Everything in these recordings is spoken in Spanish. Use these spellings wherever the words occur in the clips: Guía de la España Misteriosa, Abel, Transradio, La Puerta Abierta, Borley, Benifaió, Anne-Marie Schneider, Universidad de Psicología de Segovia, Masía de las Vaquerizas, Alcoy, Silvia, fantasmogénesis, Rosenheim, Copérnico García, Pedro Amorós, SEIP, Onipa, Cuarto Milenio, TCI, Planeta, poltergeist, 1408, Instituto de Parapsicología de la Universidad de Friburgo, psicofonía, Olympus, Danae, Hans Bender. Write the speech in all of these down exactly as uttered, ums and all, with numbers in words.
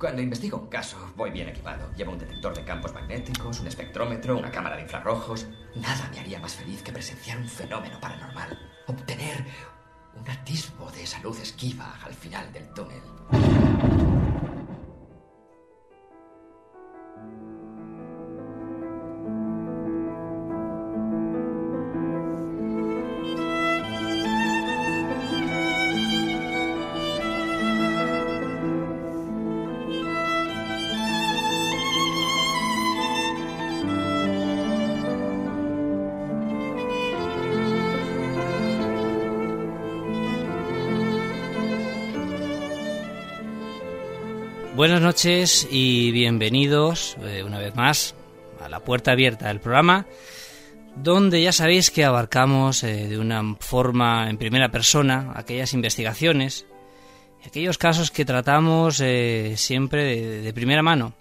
Cuando investigo un caso, voy bien equipado. Llevo un detector de campos magnéticos, un espectrómetro, una cámara de infrarrojos. Nada me haría más feliz que presenciar un fenómeno paranormal. Obtener un atisbo de esa luz esquiva al final del túnel. Buenas noches y bienvenidos eh, una vez más a La Puerta Abierta del programa, donde ya sabéis que abarcamos eh, de una forma en primera persona aquellas investigaciones, aquellos casos que tratamos eh, siempre de, de primera mano.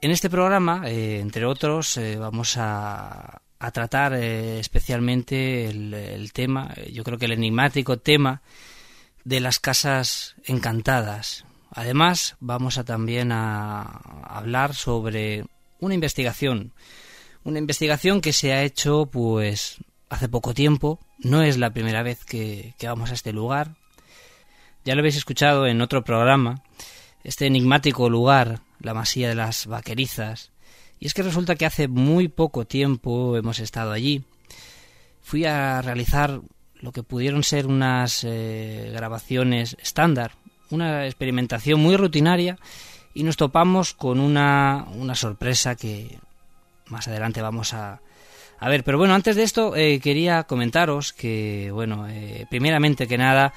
En este programa, eh, entre otros, eh, vamos a, a tratar eh, especialmente el, el tema, yo creo que el enigmático tema de las casas encantadas. Además, vamos a también a hablar sobre una investigación, una investigación que se ha hecho pues hace poco tiempo. No es la primera vez que, que vamos a este lugar. Ya lo habéis escuchado en otro programa, este enigmático lugar, la Masía de las Vaquerizas. Y es que resulta que hace muy poco tiempo hemos estado allí. Fui a realizar lo que pudieron ser unas eh, grabaciones estándar, una experimentación muy rutinaria, y nos topamos con una, una sorpresa que más adelante vamos a, a ver. Pero bueno, antes de esto eh, quería comentaros que, bueno, eh, primeramente que nada,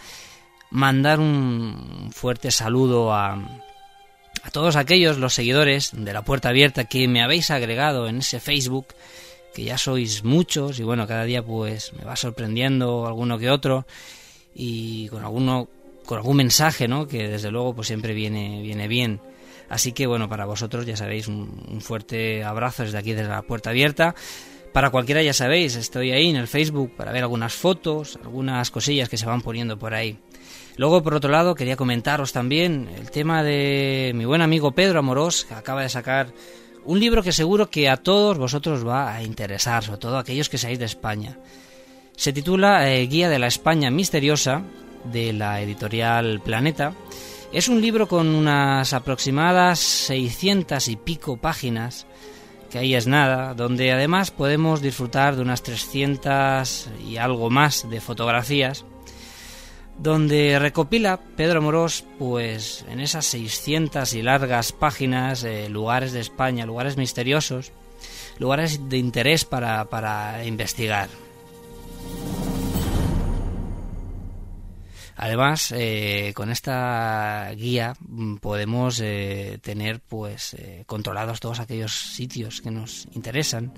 mandar un fuerte saludo a, a todos aquellos, los seguidores de La Puerta Abierta que me habéis agregado en ese Facebook, que ya sois muchos, y bueno, cada día pues me va sorprendiendo alguno que otro, y con alguno... con algún mensaje, ¿no?, que desde luego pues siempre viene, viene bien. Así que bueno, para vosotros ya sabéis, un, un fuerte abrazo desde aquí, desde La Puerta Abierta. Para cualquiera ya sabéis, estoy ahí en el Facebook para ver algunas fotos, algunas cosillas que se van poniendo por ahí. Luego, por otro lado, quería comentaros también el tema de mi buen amigo Pedro Amorós, que acaba de sacar un libro que seguro que a todos vosotros va a interesar, sobre todo a aquellos que seáis de España. Se titula eh, Guía de la España Misteriosa, de la editorial Planeta. Es un libro con unas aproximadas seiscientas y pico páginas, que ahí es nada, donde además podemos disfrutar de unas trescientas y algo más de fotografías, donde recopila Pedro Amorós, pues en esas seiscientas y largas páginas, eh, lugares de España, lugares misteriosos, lugares de interés para, para investigar. Además, eh, con esta guía podemos eh, tener pues eh, controlados todos aquellos sitios que nos interesan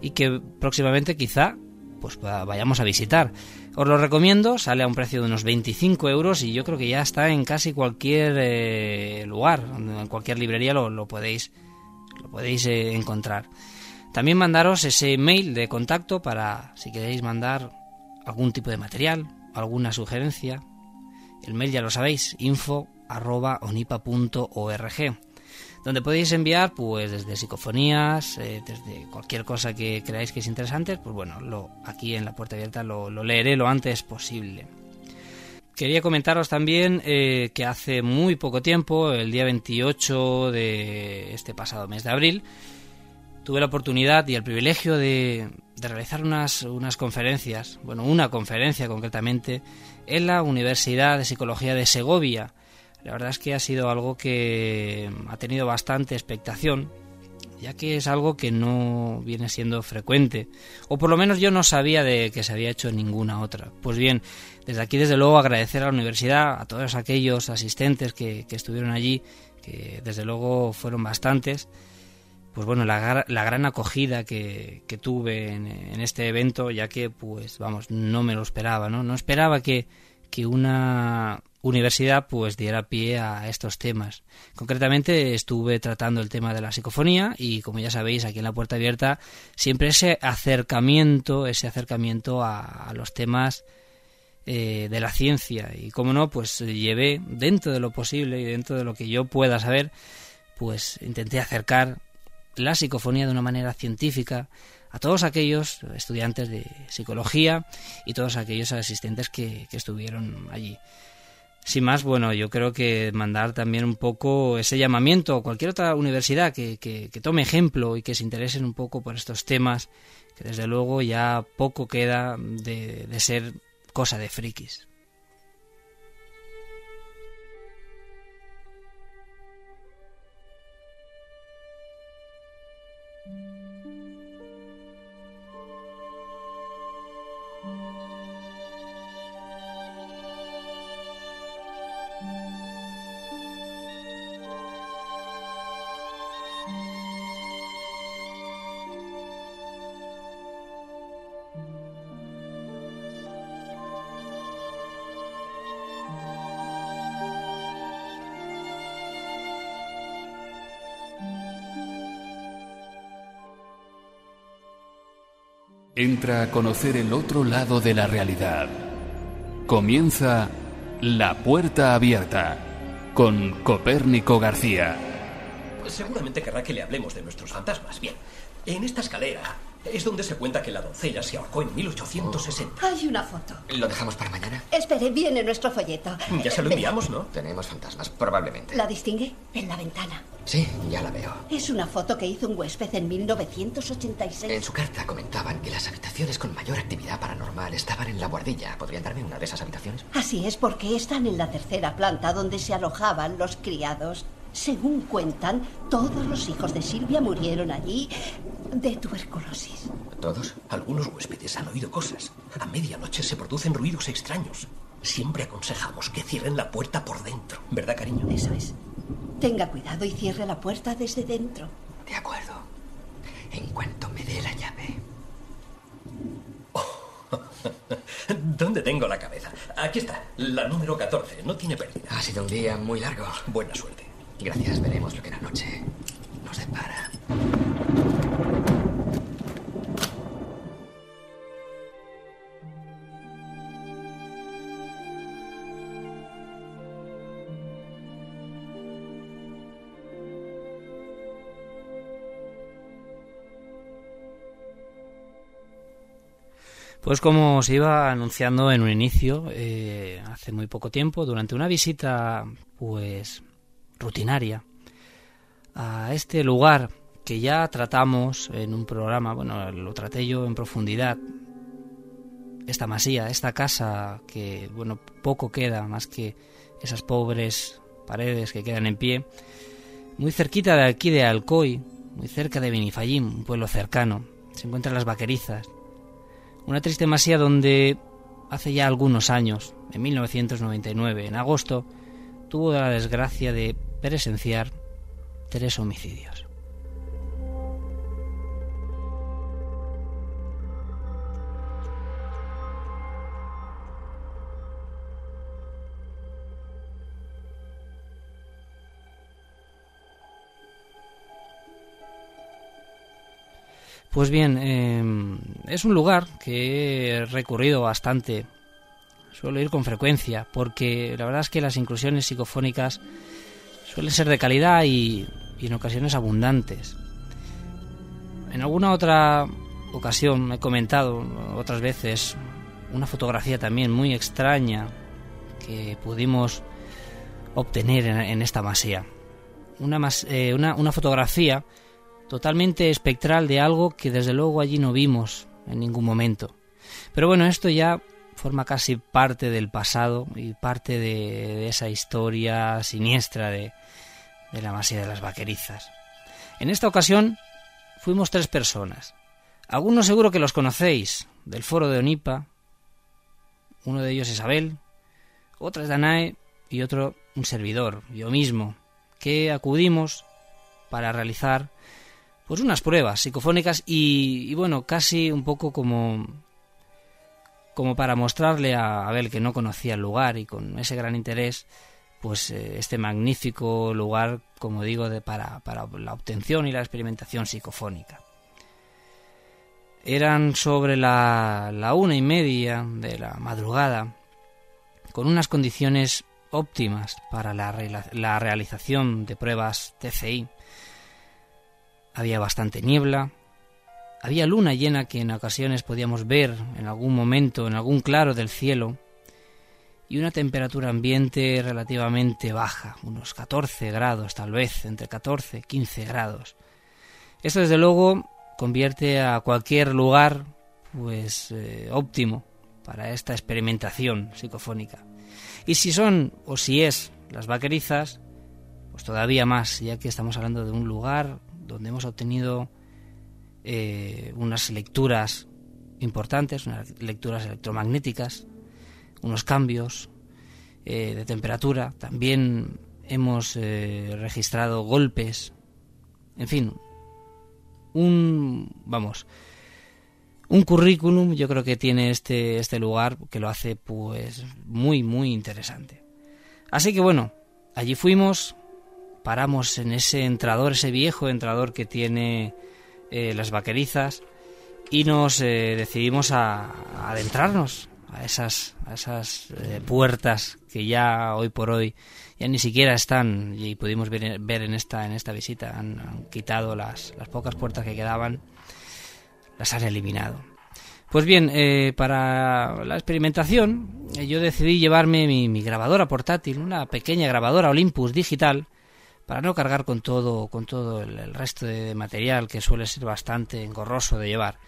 y que próximamente quizá pues vayamos a visitar. Os lo recomiendo, sale a un precio de unos veinticinco euros y yo creo que ya está en casi cualquier eh, lugar, en cualquier librería lo, lo podéis, lo podéis eh, encontrar. También mandaros ese mail de contacto para si queréis mandar algún tipo de material, alguna sugerencia. El mail ya lo sabéis, info arroba onipa punto org, donde podéis enviar pues desde psicofonías, eh, desde cualquier cosa que creáis que es interesante. Pues bueno, lo, aquí en La Puerta Abierta lo, lo leeré lo antes posible. Quería comentaros también eh, que hace muy poco tiempo, el día veintiocho de este pasado mes de abril, tuve la oportunidad y el privilegio de, de realizar unas, unas conferencias, bueno, una conferencia concretamente, en la Universidad de Psicología de Segovia. La verdad es que ha sido algo que ha tenido bastante expectación, ya que es algo que no viene siendo frecuente, o por lo menos yo no sabía de que se había hecho ninguna otra. Pues bien, desde aquí desde luego agradecer a la universidad, a todos aquellos asistentes que, que estuvieron allí, que desde luego fueron bastantes. Pues bueno, la, la gran acogida que, que tuve en, en este evento, ya que, pues, vamos, no me lo esperaba, ¿no? No esperaba que, que una universidad, pues, diera pie a estos temas. Concretamente, estuve tratando el tema de la psicofonía y, como ya sabéis, aquí en La Puerta Abierta, siempre ese acercamiento, ese acercamiento a, a los temas eh, de la ciencia. Y cómo no, pues llevé dentro de lo posible y dentro de lo que yo pueda saber, pues intenté acercar la psicofonía de una manera científica a todos aquellos estudiantes de psicología y todos aquellos asistentes que, que estuvieron allí. Sin más, bueno, yo creo que mandar también un poco ese llamamiento a cualquier otra universidad que, que, que tome ejemplo y que se interesen un poco por estos temas, que desde luego ya poco queda de, de ser cosa de frikis. Entra a conocer el otro lado de la realidad. Comienza La Puerta Abierta con Copérnico García. Seguramente querrá que le hablemos de nuestros fantasmas. Bien, en esta escalera es donde se cuenta que la doncella se ahorcó en mil ochocientos sesenta. Hay una foto. ¿Lo dejamos para mañana? Espere, viene nuestro folleto. Ya se lo enviamos, ¿no? Tenemos fantasmas, probablemente. ¿La distingue? En la ventana. Sí, ya la veo. Es una foto que hizo un huésped en mil novecientos ochenta y seis. En su carta comentaban que las habitaciones con mayor actividad paranormal estaban en la guardilla. ¿Podrían darme una de esas habitaciones? Así es, porque están en la tercera planta donde se alojaban los criados. Según cuentan, todos los hijos de Silvia murieron allí de tuberculosis. ¿Todos? Algunos huéspedes han oído cosas. A medianoche se producen ruidos extraños. Siempre aconsejamos que cierren la puerta por dentro. ¿Verdad, cariño? Eso es. Tenga cuidado y cierre la puerta desde dentro. De acuerdo. En cuanto me dé la llave. Oh. ¿Dónde tengo la cabeza? Aquí está, la número catorce. No tiene pérdida. Ha sido un día muy largo. Buena suerte. Gracias, veremos lo que la noche nos depara. Pues como os iba anunciando en un inicio, eh, hace muy poco tiempo, durante una visita pues rutinaria a este lugar que ya tratamos en un programa, bueno, lo traté yo en profundidad, esta masía, esta casa que, bueno, poco queda más que esas pobres paredes que quedan en pie, muy cerquita de aquí de Alcoy, muy cerca de Benifaió, un pueblo cercano, se encuentran las Vaquerizas. Una triste masía donde hace ya algunos años, en mil novecientos noventa y nueve, en agosto, tuvo la desgracia de presenciar tres homicidios. Pues bien, eh, es un lugar que he recurrido bastante, suelo ir con frecuencia, porque la verdad es que las incursiones psicofónicas suelen ser de calidad y, y en ocasiones abundantes. En alguna otra ocasión he comentado otras veces una fotografía también muy extraña que pudimos obtener en, en esta masía. Una, mas, eh, una, una fotografía totalmente espectral de algo que desde luego allí no vimos en ningún momento. Pero bueno, esto ya forma casi parte del pasado y parte de, de esa historia siniestra de, de la Masía de las Vaquerizas. En esta ocasión fuimos tres personas. Algunos seguro que los conocéis, del foro de Onipa. Uno de ellos es Abel, otro es Danae y otro un servidor, yo mismo, que acudimos para realizar pues unas pruebas psicofónicas y, y bueno, casi un poco como, como para mostrarle a Abel, que no conocía el lugar y con ese gran interés, pues este magnífico lugar, como digo, de, para, para la obtención y la experimentación psicofónica. Eran sobre la, la una y media de la madrugada con unas condiciones óptimas para la, re- la realización de pruebas T C I. Había bastante niebla, había luna llena que en ocasiones podíamos ver en algún momento, en algún claro del cielo, y una temperatura ambiente relativamente baja, unos catorce grados tal vez, entre catorce y quince grados. Esto desde luego convierte a cualquier lugar pues eh, óptimo para esta experimentación psicofónica. Y si son, o si es, las vaquerizas, pues todavía más, ya que estamos hablando de un lugar donde hemos obtenido eh, unas lecturas importantes, unas lecturas electromagnéticas, unos cambios eh, de temperatura, también hemos eh, registrado golpes, en fin, un, vamos, un currículum yo creo que tiene este, este lugar que lo hace pues muy, muy interesante. Así que bueno, allí fuimos, paramos en ese entrador, ese viejo entrador que tiene eh, las vaquerizas y nos eh, decidimos a, a adentrarnos a esas, a esas eh, puertas que ya hoy por hoy ya ni siquiera están, y pudimos ver, ver en esta en esta visita, han, han quitado las, las pocas puertas que quedaban, las han eliminado. Pues bien, eh, para la experimentación eh, yo decidí llevarme mi, mi grabadora portátil, una pequeña grabadora Olympus digital, para no cargar con todo, con todo el, el resto de material que suele ser bastante engorroso de llevar.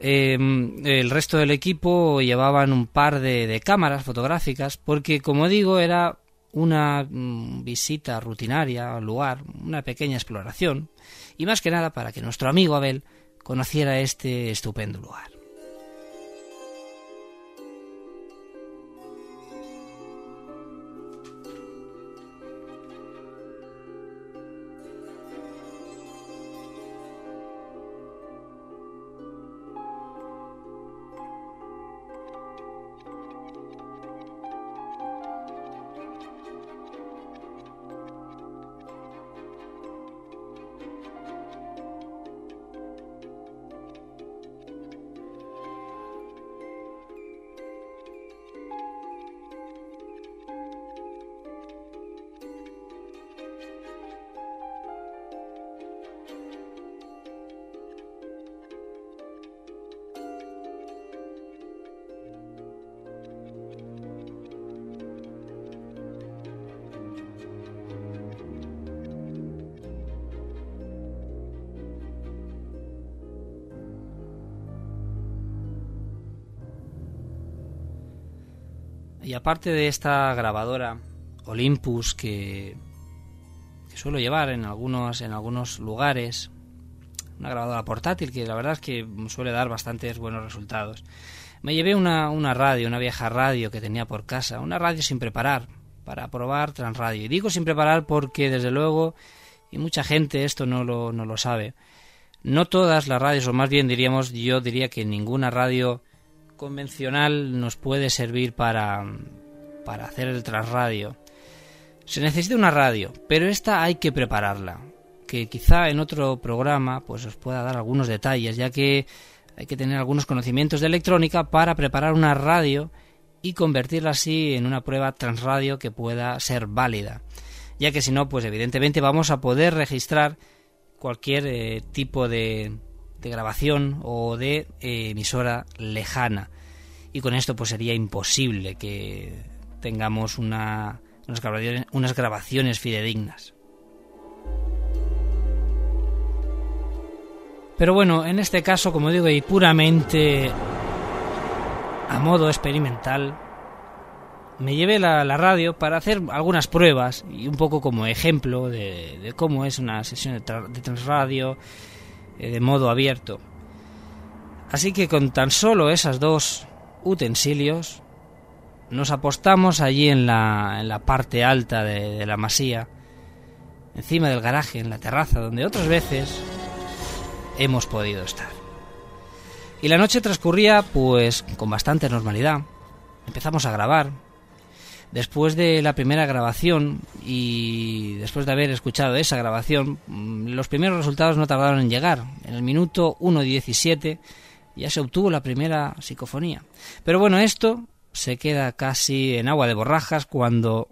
Eh, el resto del equipo llevaban un par de, de cámaras fotográficas porque, como digo, era una mm, visita rutinaria al lugar, una pequeña exploración, y más que nada para que nuestro amigo Abel conociera este estupendo lugar. Y aparte de esta grabadora Olympus que, que suelo llevar en algunos, en algunos lugares, una grabadora portátil que la verdad es que suele dar bastantes buenos resultados, me llevé una, una radio, una vieja radio que tenía por casa, una radio sin preparar, para probar transradio. Y digo sin preparar porque desde luego, y mucha gente esto no lo, no lo sabe, no todas las radios, o más bien diríamos, yo diría que ninguna radio convencional nos puede servir para, para hacer el transradio. Se necesita una radio, pero esta hay que prepararla, que quizá en otro programa pues os pueda dar algunos detalles, ya que hay que tener algunos conocimientos de electrónica para preparar una radio y convertirla así en una prueba transradio que pueda ser válida, ya que si no, pues evidentemente vamos a poder registrar cualquier eh, tipo de de grabación o de eh, emisora lejana, y con esto pues sería imposible que tengamos una, unas, grabaciones, unas grabaciones fidedignas. Pero bueno, en este caso, como digo, y puramente a modo experimental, me llevé la, la radio para hacer algunas pruebas y un poco como ejemplo de, de cómo es una sesión de, tra- de transradio de modo abierto. Así que con tan solo esos dos utensilios nos apostamos allí en la, en la parte alta de, de la masía, encima del garaje, en la terraza donde otras veces hemos podido estar. Y la noche transcurría pues con bastante normalidad. Empezamos a grabar. Después de la primera grabación y después de haber escuchado esa grabación, los primeros resultados no tardaron en llegar. En el minuto uno diecisiete ya se obtuvo la primera psicofonía. Pero bueno, esto se queda casi en agua de borrajas cuando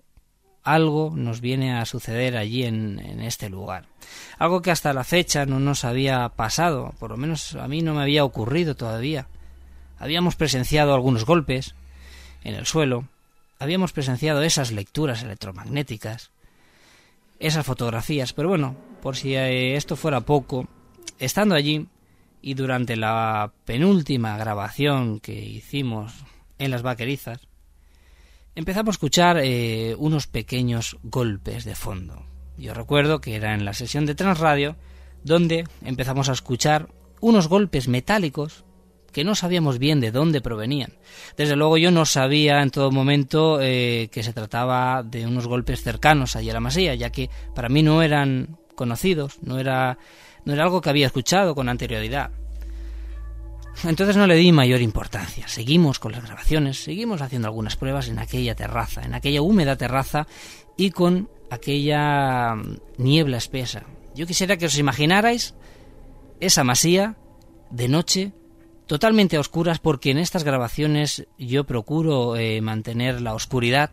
algo nos viene a suceder allí en, en este lugar. Algo que hasta la fecha no nos había pasado, por lo menos a mí no me había ocurrido todavía. Habíamos presenciado algunos golpes en el suelo, habíamos presenciado esas lecturas electromagnéticas, esas fotografías, pero bueno, por si esto fuera poco, estando allí y durante la penúltima grabación que hicimos en las Vaquerizas, empezamos a escuchar eh, unos pequeños golpes de fondo. Yo recuerdo que era en la sesión de Transradio donde empezamos a escuchar unos golpes metálicos que no sabíamos bien de dónde provenían. Desde luego yo no sabía en todo momento eh, que se trataba de unos golpes cercanos allí a la Masía, ya que para mí no eran conocidos, no era, no era algo que había escuchado con anterioridad. Entonces no le di mayor importancia. Seguimos con las grabaciones, seguimos haciendo algunas pruebas en aquella terraza, en aquella húmeda terraza y con aquella niebla espesa. Yo quisiera que os imaginarais esa Masía de noche, totalmente a oscuras, porque en estas grabaciones yo procuro eh, mantener la oscuridad,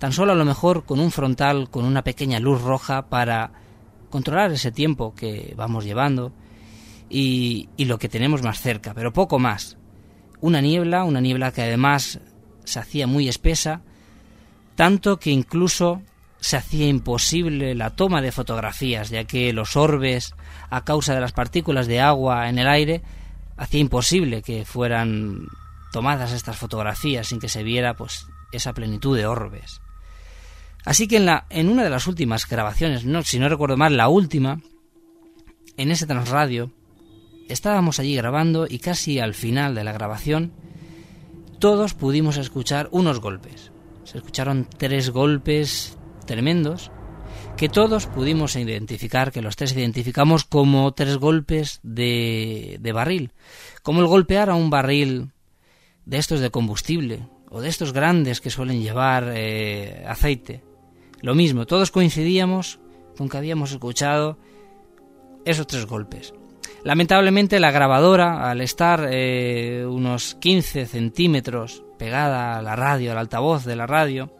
tan solo a lo mejor con un frontal, con una pequeña luz roja para controlar ese tiempo que vamos llevando. Y, y lo que tenemos más cerca, pero poco más. Una niebla, una niebla que además se hacía muy espesa, tanto que incluso se hacía imposible la toma de fotografías, ya que los orbes, a causa de las partículas de agua en el aire, hacía imposible que fueran tomadas estas fotografías sin que se viera pues esa plenitud de orbes. Así que en, la, en una de las últimas grabaciones, no, si no recuerdo mal, la última, en ese Transradio, estábamos allí grabando y casi al final de la grabación todos pudimos escuchar unos golpes. Se escucharon tres golpes tremendos que todos pudimos identificar, que los tres identificamos como tres golpes de, de barril, como el golpear a un barril de estos de combustible o de estos grandes que suelen llevar eh, aceite. Lo mismo, todos coincidíamos con que habíamos escuchado esos tres golpes. Lamentablemente la grabadora, al estar eh, unos quince centímetros pegada a la radio, al altavoz de la radio,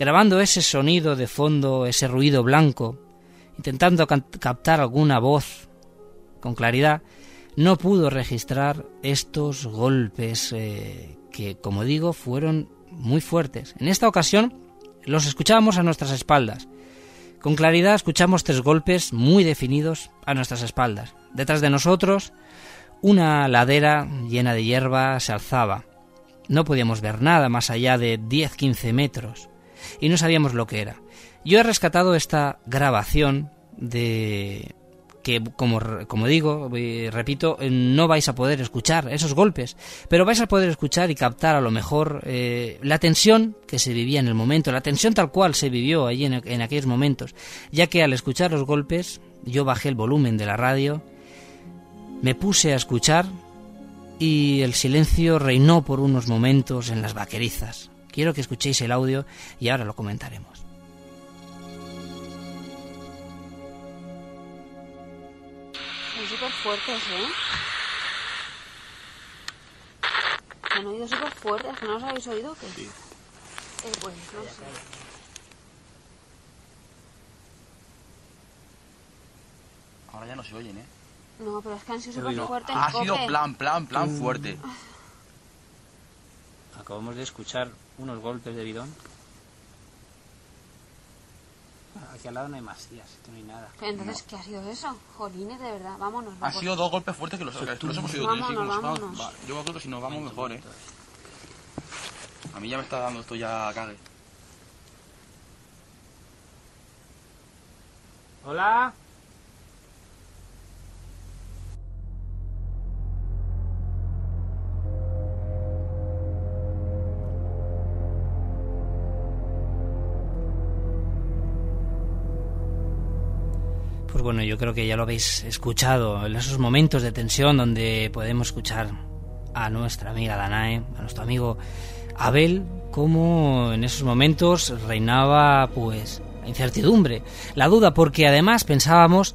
grabando ese sonido de fondo, ese ruido blanco, intentando captar alguna voz con claridad, no pudo registrar estos golpes eh, que, como digo, fueron muy fuertes. En esta ocasión los escuchábamos a nuestras espaldas. Con claridad escuchamos tres golpes muy definidos a nuestras espaldas. Detrás de nosotros, una ladera llena de hierba se alzaba. No podíamos ver nada más allá de diez a quince metros y no sabíamos lo que era. Yo he rescatado esta grabación de que, como, como digo, repito, no vais a poder escuchar esos golpes, pero vais a poder escuchar y captar a lo mejor eh, la tensión que se vivía en el momento, la tensión tal cual se vivió allí en, en aquellos momentos, ya que al escuchar los golpes yo bajé el volumen de la radio, me puse a escuchar y el silencio reinó por unos momentos en las Vaquerizas. Quiero que escuchéis el audio y ahora lo comentaremos. Súper fuertes, ¿eh? Han oído súper fuertes, ¿no os habéis oído? ¿Qué? Sí. Eh, pues, no sé. Ahora ya no se oyen, ¿eh? No, pero es que han sido súper fuertes. Ha sido plan, plan, plan mm. fuerte. Acabamos de escuchar unos golpes de bidón. Aquí al lado no hay masías, no hay nada. Entonces, no. ¿Qué ha sido eso? Jolines, de verdad, vámonos. Ha sido dos golpes fuertes que los, que los hemos ido. Vámonos, vámonos. Nos vamos, va. Yo creo que si nos vamos Muy mejor, bien, ¿eh? A mí ya me está dando esto ya cague. Hola. Pues bueno, yo creo que ya lo habéis escuchado en esos momentos de tensión donde podemos escuchar a nuestra amiga Danae, a nuestro amigo Abel, cómo en esos momentos reinaba pues la incertidumbre, la duda, porque además pensábamos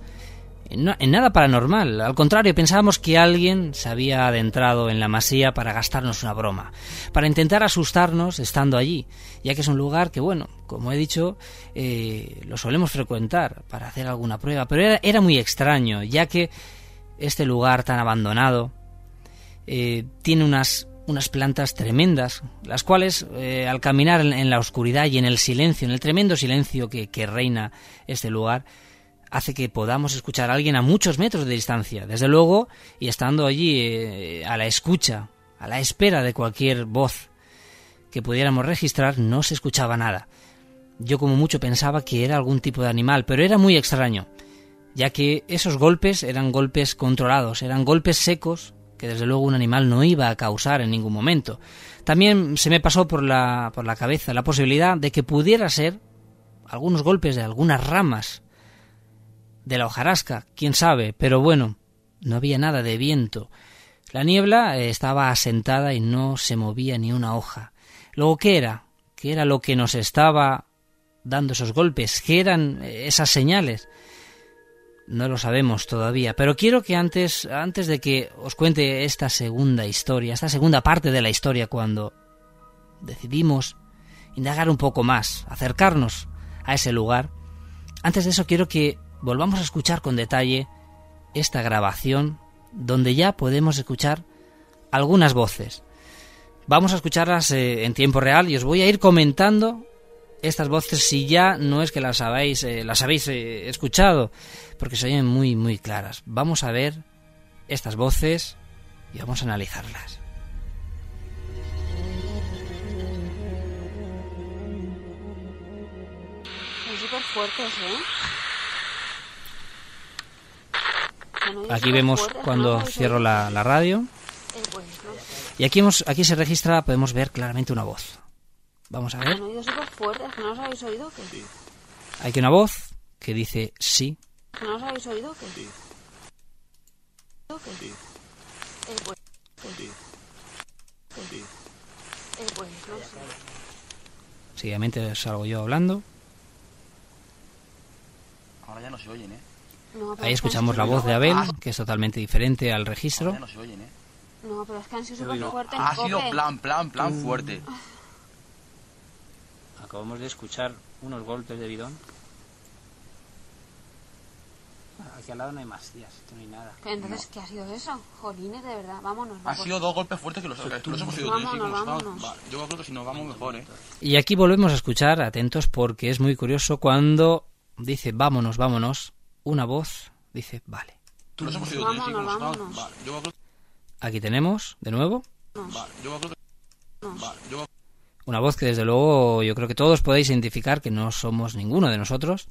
no, en nada paranormal. Al contrario, pensábamos que alguien se había adentrado en la masía para gastarnos una broma, para intentar asustarnos estando allí, ya que es un lugar que, bueno, como he dicho, eh, lo solemos frecuentar para hacer alguna prueba. Pero era, era muy extraño, ya que este lugar tan abandonado eh, tiene unas... unas plantas tremendas, las cuales eh, al caminar en, en la oscuridad y en el silencio, en el tremendo silencio que, que reina este lugar, hace que podamos escuchar a alguien a muchos metros de distancia, desde luego, y estando allí eh, a la escucha, a la espera de cualquier voz que pudiéramos registrar, no se escuchaba nada. Yo como mucho pensaba que era algún tipo de animal, pero era muy extraño, ya que esos golpes eran golpes controlados, eran golpes secos, que desde luego un animal no iba a causar en ningún momento. También se me pasó por la, por la cabeza la posibilidad de que pudiera ser algunos golpes de algunas ramas de la hojarasca, quién sabe, pero bueno, no había nada de viento. La niebla estaba asentada y no se movía ni una hoja. Luego, ¿qué era? ¿Qué era lo que nos estaba dando esos golpes? ¿Qué eran esas señales? No lo sabemos todavía, pero quiero que antes, antes de que os cuente esta segunda historia, esta segunda parte de la historia, cuando decidimos indagar un poco más, acercarnos a ese lugar, antes de eso quiero que volvamos a escuchar con detalle esta grabación, donde ya podemos escuchar algunas voces. Vamos a escucharlas eh, en tiempo real y os voy a ir comentando estas voces, si ya no es que las habéis, eh, las habéis eh, escuchado, porque se oyen muy, muy claras. Vamos a ver estas voces y vamos a analizarlas. Súper fuertes, ¿eh? Aquí vemos cuando cierro la, la radio. Y aquí, hemos, aquí se registra, podemos ver claramente una voz. Vamos a ver. Hay que una voz que dice sí. ¿No os habéis oído qué? Sí. Sí. Eh, pues... Sí. Sí. Eh, pues... No sé. Seguidamente salgo yo hablando. Ahora ya no se oyen, ¿eh? No, ahí escuchamos la voz de Abel, que es totalmente diferente al registro. Ahora ya no se oyen, ¿eh? No, pero es que han sido súper fuertes. Ha sido plan, plan, plan mm. fuerte. Acabamos de escuchar unos golpes de bidón. Aquí al lado no hay más, tías, no hay nada. Entonces, no. ¿Qué ha sido eso? Jolines, de verdad, vámonos. Ha sido dos golpes fuertes que los, que los hemos ido. Yo creo que si nos vamos mejor, ¿eh? Y aquí volvemos a escuchar, atentos, porque es muy curioso cuando dice vámonos, vámonos, una voz dice vale. Tú los hemos ido. Vámonos, vámonos. Vale, yo creo... Aquí tenemos, de nuevo. Vale, yo creo que... Vale, yo... Una voz que desde luego yo creo que todos podéis identificar que no somos ninguno de nosotros.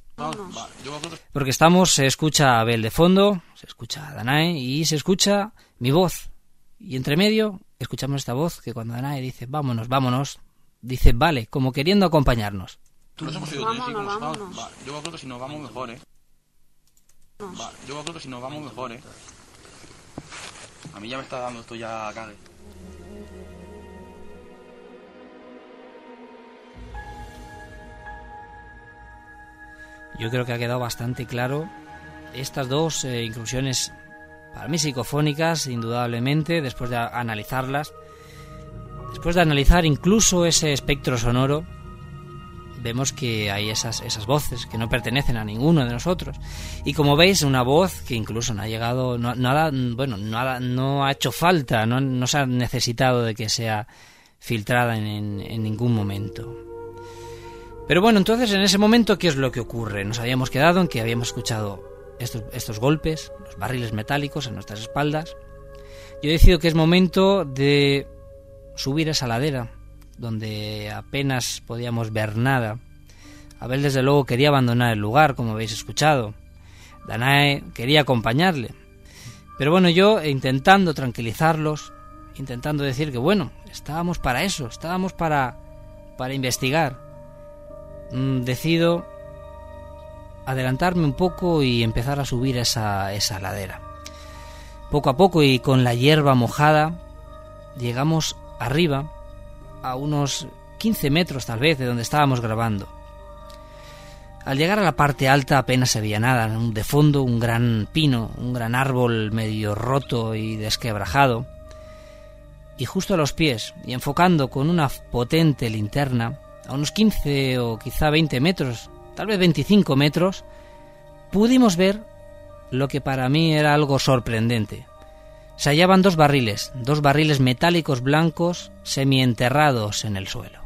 Porque estamos, se escucha a Abel de fondo, se escucha a Danae y se escucha mi voz. Y entre medio escuchamos esta voz que cuando Danae dice vámonos, vámonos, dice vale, como queriendo acompañarnos. Tú nos hemos ido, vámonos, vámonos. Vale, yo creo que si nos vamos mejor, ¿eh? Vale, yo creo que si nos vamos mejor, ¿eh? A mí ya me está dando esto ya cague. Yo creo que ha quedado bastante claro estas dos eh, inclusiones, para mí psicofónicas, indudablemente, después de analizarlas. Después de analizar incluso ese espectro sonoro, vemos que hay esas, esas voces que no pertenecen a ninguno de nosotros. Y como veis, una voz que incluso no ha llegado, no, no, ha, bueno, no, ha, no ha hecho falta, no, no se ha necesitado de que sea filtrada en, en, en ningún momento. Pero bueno, entonces en ese momento, ¿qué es lo que ocurre? Nos habíamos quedado en que habíamos escuchado estos, estos golpes, los barriles metálicos en nuestras espaldas. Yo decido que es momento de subir esa ladera, donde apenas podíamos ver nada. Abel, desde luego, quería abandonar el lugar, como habéis escuchado. Danae quería acompañarle. Pero bueno, yo, intentando tranquilizarlos, intentando decir que bueno, estábamos para eso, estábamos para, para investigar. Decido adelantarme un poco y empezar a subir esa, esa ladera. Poco a poco y con la hierba mojada llegamos arriba, a unos quince metros tal vez de donde estábamos grabando. Al llegar a la parte alta apenas se veía nada. De fondo un gran pino, un gran árbol medio roto y desquebrajado. Y justo a los pies, y enfocando con una potente linterna, a unos quince o quizá veinte metros, tal vez veinticinco metros, pudimos ver lo que para mí era algo sorprendente. Se hallaban dos barriles, dos barriles metálicos blancos semienterrados en el suelo.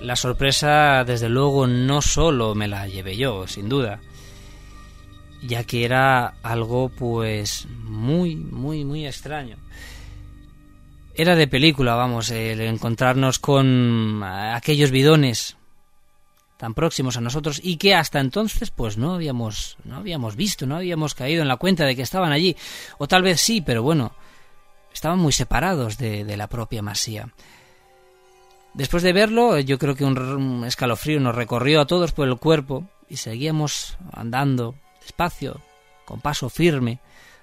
La sorpresa, desde luego, no solo me la llevé yo, sin duda, ya que era algo, pues, muy, muy, muy extraño. Era de película, vamos, el encontrarnos con aquellos bidones tan próximos a nosotros y que hasta entonces, pues, no habíamos, no habíamos visto, no habíamos caído en la cuenta de que estaban allí. O tal vez sí, pero bueno, estaban muy separados de, de la propia masía. Después de verlo, yo creo que un escalofrío nos recorrió a todos por el cuerpo y seguíamos andando despacio, con paso firme,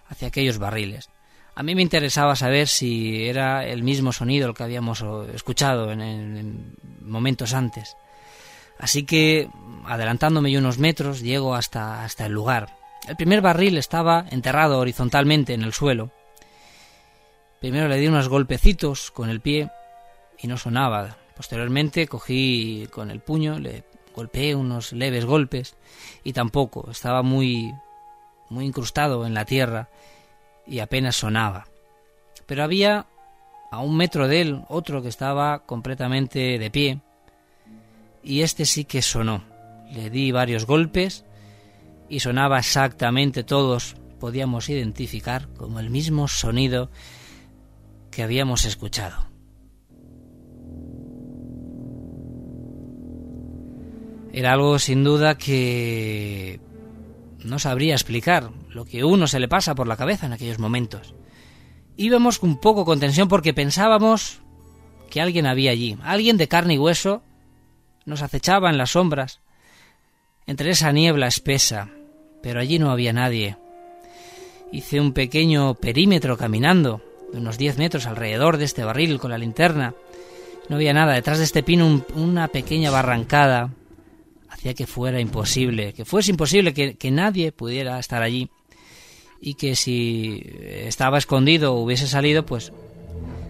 hacia aquellos barriles. A mí me interesaba saber si era el mismo sonido el que habíamos escuchado en, en, en momentos antes. Así que, adelantándome yo unos metros, llego hasta, hasta el lugar. El primer barril estaba enterrado horizontalmente en el suelo. Primero le di unos golpecitos con el pie y no sonaba. Posteriormente cogí con el puño, le golpeé unos leves golpes y tampoco, estaba muy, muy incrustado en la tierra y apenas sonaba. Pero había a un metro de él otro que estaba completamente de pie y este sí que sonó. Le di varios golpes y sonaba exactamente, todos podíamos identificar como el mismo sonido que habíamos escuchado. Era algo sin duda que no sabría explicar, lo que a uno se le pasa por la cabeza en aquellos momentos. Íbamos un poco con tensión porque pensábamos que alguien había allí, alguien de carne y hueso nos acechaba en las sombras, entre esa niebla espesa, pero allí no había nadie. Hice un pequeño perímetro caminando, de unos diez metros alrededor de este barril con la linterna. No había nada, detrás de este pino un, una pequeña barrancada hacía que fuera imposible, que fuese imposible que, que nadie pudiera estar allí y que si estaba escondido o hubiese salido, pues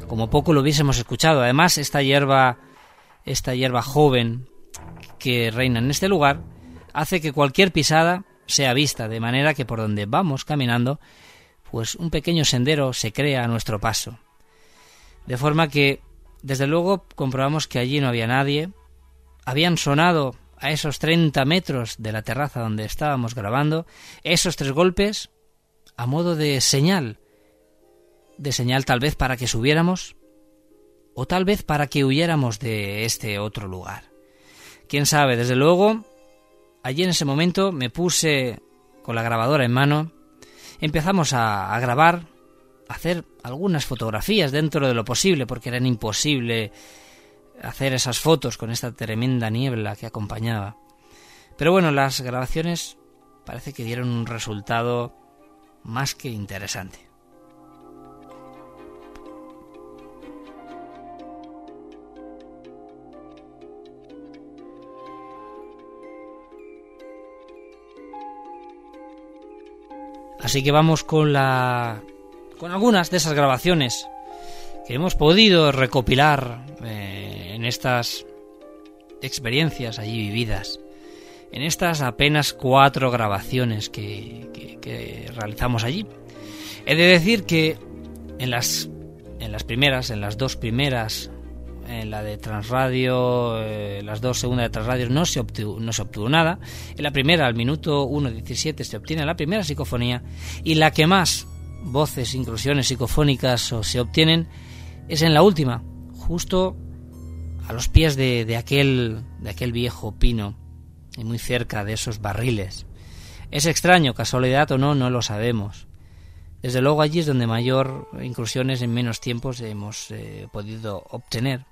como poco lo hubiésemos escuchado. Además, esta hierba, esta hierba joven que reina en este lugar hace que cualquier pisada sea vista, de manera que por donde vamos caminando, pues un pequeño sendero se crea a nuestro paso. De forma que, desde luego, comprobamos que allí no había nadie. Habían sonado a esos treinta metros de la terraza donde estábamos grabando esos tres golpes a modo de señal, de señal tal vez para que subiéramos o tal vez para que huyéramos de este otro lugar. Quién sabe. Desde luego, allí en ese momento me puse con la grabadora en mano, empezamos a, a grabar, a hacer algunas fotografías dentro de lo posible porque era imposible hacer esas fotos con esta tremenda niebla que acompañaba. Pero bueno, las grabaciones parece que dieron un resultado más que interesante. Así que vamos con la con algunas de esas grabaciones que hemos podido recopilar eh, en estas experiencias allí vividas, en estas apenas cuatro grabaciones que, que, que realizamos allí. He de decir que en las, en las primeras, en las dos primeras, en la de Transradio, eh, las dos segundas de Transradio no se obtuvo, no se obtuvo nada. En la primera, al minuto uno diecisiete, se obtiene la primera psicofonía, y la que más voces, incursiones psicofónicas se obtienen es en la última, justo a los pies de, de aquel de aquel viejo pino y muy cerca de esos barriles. Es extraño, casualidad o no, no lo sabemos. Desde luego allí es donde mayor incursiones en menos tiempos hemos eh, podido obtener.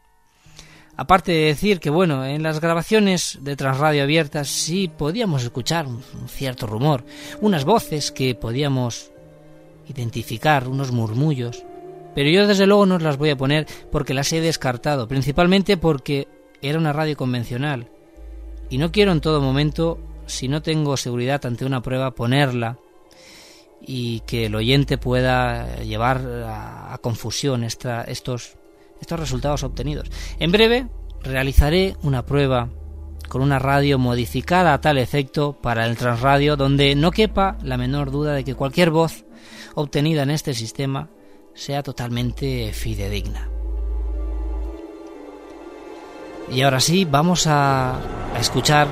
Aparte de decir que, bueno, en las grabaciones de Transradio Abierta sí podíamos escuchar un cierto rumor, unas voces que podíamos identificar, unos murmullos, pero yo desde luego no os las voy a poner porque las he descartado, principalmente porque era una radio convencional y no quiero en todo momento, si no tengo seguridad ante una prueba, ponerla y que el oyente pueda llevar a, a confusión esta, estos... estos resultados obtenidos. En breve realizaré una prueba con una radio modificada a tal efecto para el Transradio, donde no quepa la menor duda de que cualquier voz obtenida en este sistema sea totalmente fidedigna. Y ahora sí, vamos a, a escuchar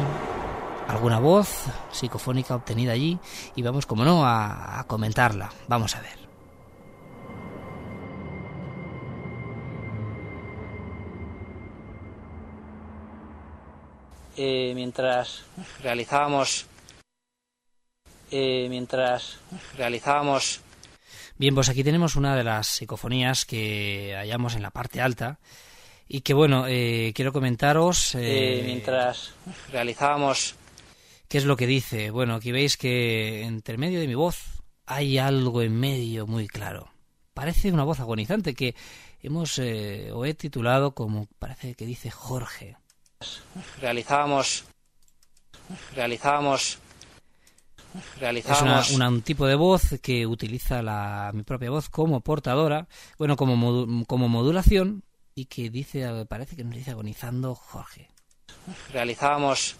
alguna voz psicofónica obtenida allí y vamos, como no, a, a comentarla. Vamos a ver. Eh, mientras realizábamos eh, mientras realizábamos bien, pues aquí tenemos una de las psicofonías que hallamos en la parte alta y que, bueno, eh, quiero comentaros eh, eh, mientras realizábamos qué es lo que dice. Bueno, aquí veis que entre medio de mi voz hay algo en medio muy claro. Parece una voz agonizante que hemos eh, o he titulado como parece que dice Jorge. Realizábamos, realizábamos, realizábamos. Es una, una, un tipo de voz que utiliza la, mi propia voz como portadora, bueno, como, modu, como modulación, y que dice, parece que nos dice agonizando Jorge. Realizábamos,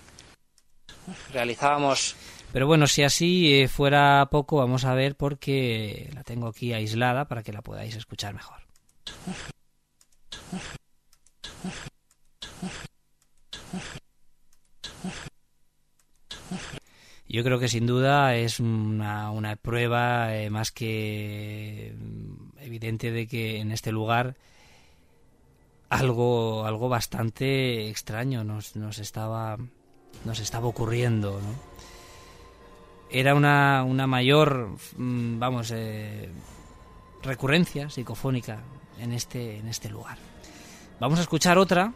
realizábamos. Pero bueno, si así fuera poco, vamos a ver porque la tengo aquí aislada para que la podáis escuchar mejor. Yo creo que sin duda es una, una prueba eh, más que evidente de que en este lugar algo algo bastante extraño nos, nos estaba nos estaba ocurriendo, ¿no? Era una una mayor vamos eh, recurrencia psicofónica en este en este lugar. Vamos a escuchar otra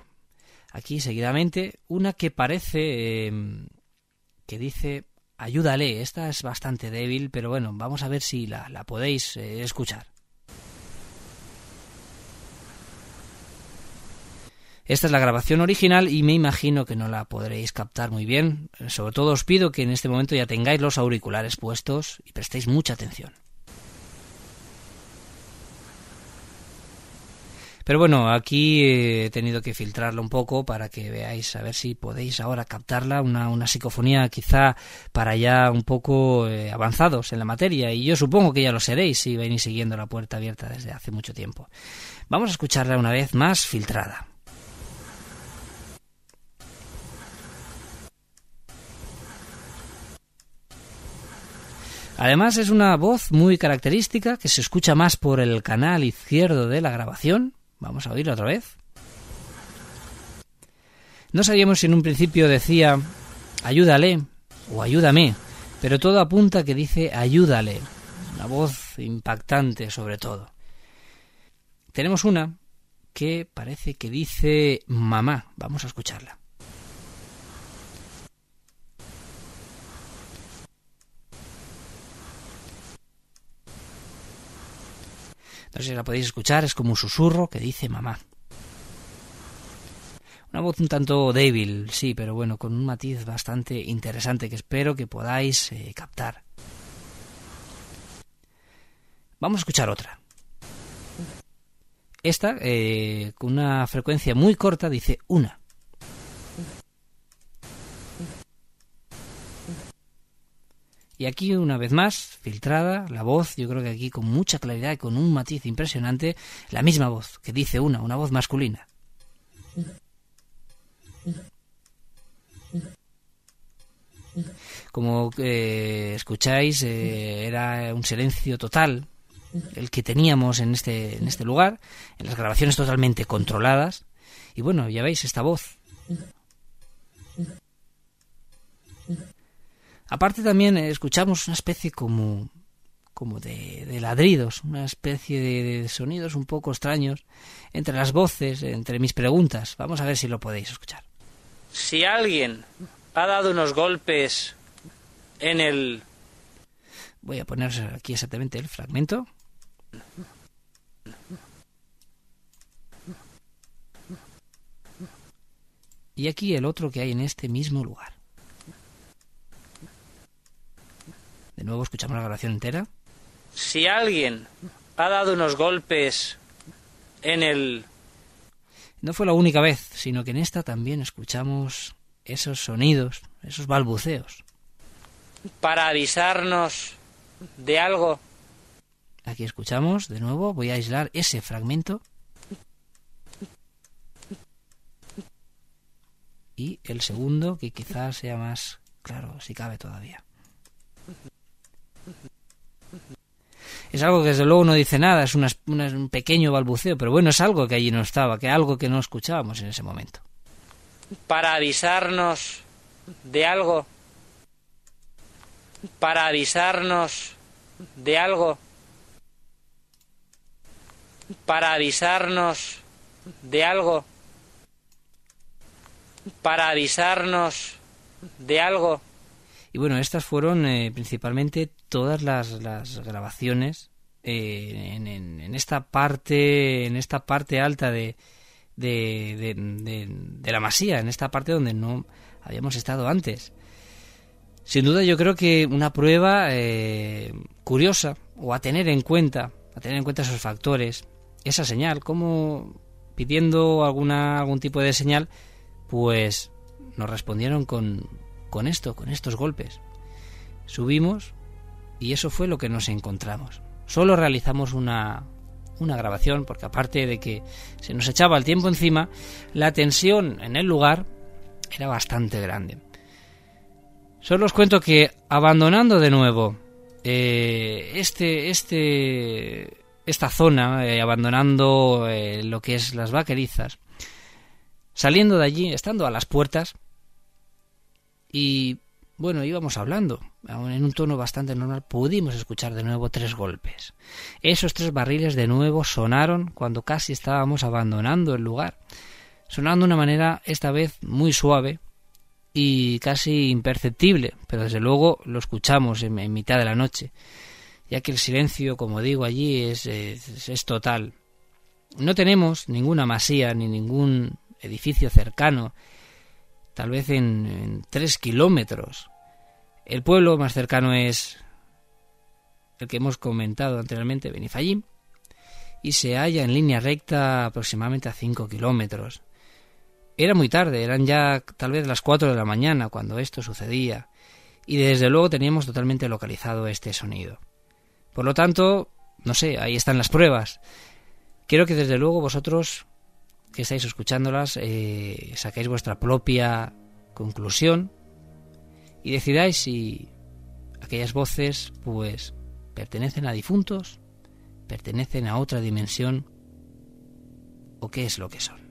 aquí seguidamente, una que parece eh, que dice ayúdale. Esta es bastante débil, pero bueno, vamos a ver si la, la podéis eh, escuchar. Esta es la grabación original y me imagino que no la podréis captar muy bien. Sobre todo os pido que en este momento ya tengáis los auriculares puestos y prestéis mucha atención. Pero bueno, aquí he tenido que filtrarla un poco para que veáis, a ver si podéis ahora captarla, una, una psicofonía quizá para ya un poco avanzados en la materia, y yo supongo que ya lo seréis si venís siguiendo La Puerta Abierta desde hace mucho tiempo. Vamos a escucharla una vez más filtrada. Además es una voz muy característica que se escucha más por el canal izquierdo de la grabación. Vamos a oírlo otra vez. No sabíamos si en un principio decía ayúdale o ayúdame, pero todo apunta que dice ayúdale. Una voz impactante sobre todo. Tenemos una que parece que dice mamá. Vamos a escucharla. No sé si la podéis escuchar, es como un susurro que dice mamá. Una voz un tanto débil, sí, pero bueno, con un matiz bastante interesante que espero que podáis eh, captar. Vamos a escuchar otra. Esta, eh, con una frecuencia muy corta, dice una. Y aquí, una vez más, filtrada la voz, yo creo que aquí con mucha claridad y con un matiz impresionante, la misma voz que dice una, una voz masculina. Como eh, escucháis, eh, era un silencio total el que teníamos en este, en este lugar, en las grabaciones totalmente controladas. Y bueno, ya veis esta voz. Aparte también escuchamos una especie como, como de, de ladridos, una especie de, de sonidos un poco extraños entre las voces, entre mis preguntas. Vamos a ver si lo podéis escuchar. Si alguien ha dado unos golpes en el... Voy a poner aquí exactamente el fragmento. Y aquí el otro que hay en este mismo lugar. De nuevo escuchamos la grabación entera. Si alguien ha dado unos golpes en el... No fue la única vez, sino que en esta también escuchamos esos sonidos, esos balbuceos. Para avisarnos de algo. Aquí escuchamos de nuevo, voy a aislar ese fragmento. Y el segundo, que quizás sea más claro, si cabe todavía. Es algo que desde luego no dice nada, es una, una, un pequeño balbuceo, pero bueno, es algo que allí no estaba, que algo que no escuchábamos en ese momento. Para avisarnos de algo. Para avisarnos de algo. Para avisarnos de algo. Para avisarnos de algo. Y bueno, estas fueron eh, principalmente todas las, las grabaciones eh, en, en, en esta parte, en esta parte alta de de, de, de de la masía, en esta parte donde no habíamos estado antes. Sin duda, yo creo que una prueba eh, curiosa, o a tener en cuenta, a tener en cuenta esos factores, esa señal, como pidiendo alguna algún tipo de señal. Pues nos respondieron con, con esto, con estos golpes. Subimos y eso fue lo que nos encontramos. Solo realizamos una, una grabación porque aparte de que se nos echaba el tiempo encima, la tensión en el lugar era bastante grande. Solo os cuento que abandonando de nuevo eh, este, este, esta zona, eh, abandonando eh, lo que es las vaquerizas, saliendo de allí, estando a las puertas, y bueno, íbamos hablando, en un tono bastante normal, pudimos escuchar de nuevo tres golpes. Esos tres barriles de nuevo sonaron cuando casi estábamos abandonando el lugar, sonando de una manera esta vez muy suave y casi imperceptible, pero desde luego lo escuchamos en, en mitad de la noche, ya que el silencio, como digo, allí es, es, es total. No tenemos ninguna masía ni ningún edificio cercano, tal vez en, en tres kilómetros. El pueblo más cercano es el que hemos comentado anteriormente, Benifaió, y se halla en línea recta aproximadamente a cinco kilómetros. Era muy tarde, eran ya tal vez las cuatro de la mañana cuando esto sucedía, y desde luego teníamos totalmente localizado este sonido. Por lo tanto, no sé, ahí están las pruebas. Quiero que desde luego vosotros que estáis escuchándolas, eh, saquéis vuestra propia conclusión y decidáis si aquellas voces pues pertenecen a difuntos, pertenecen a otra dimensión o qué es lo que son.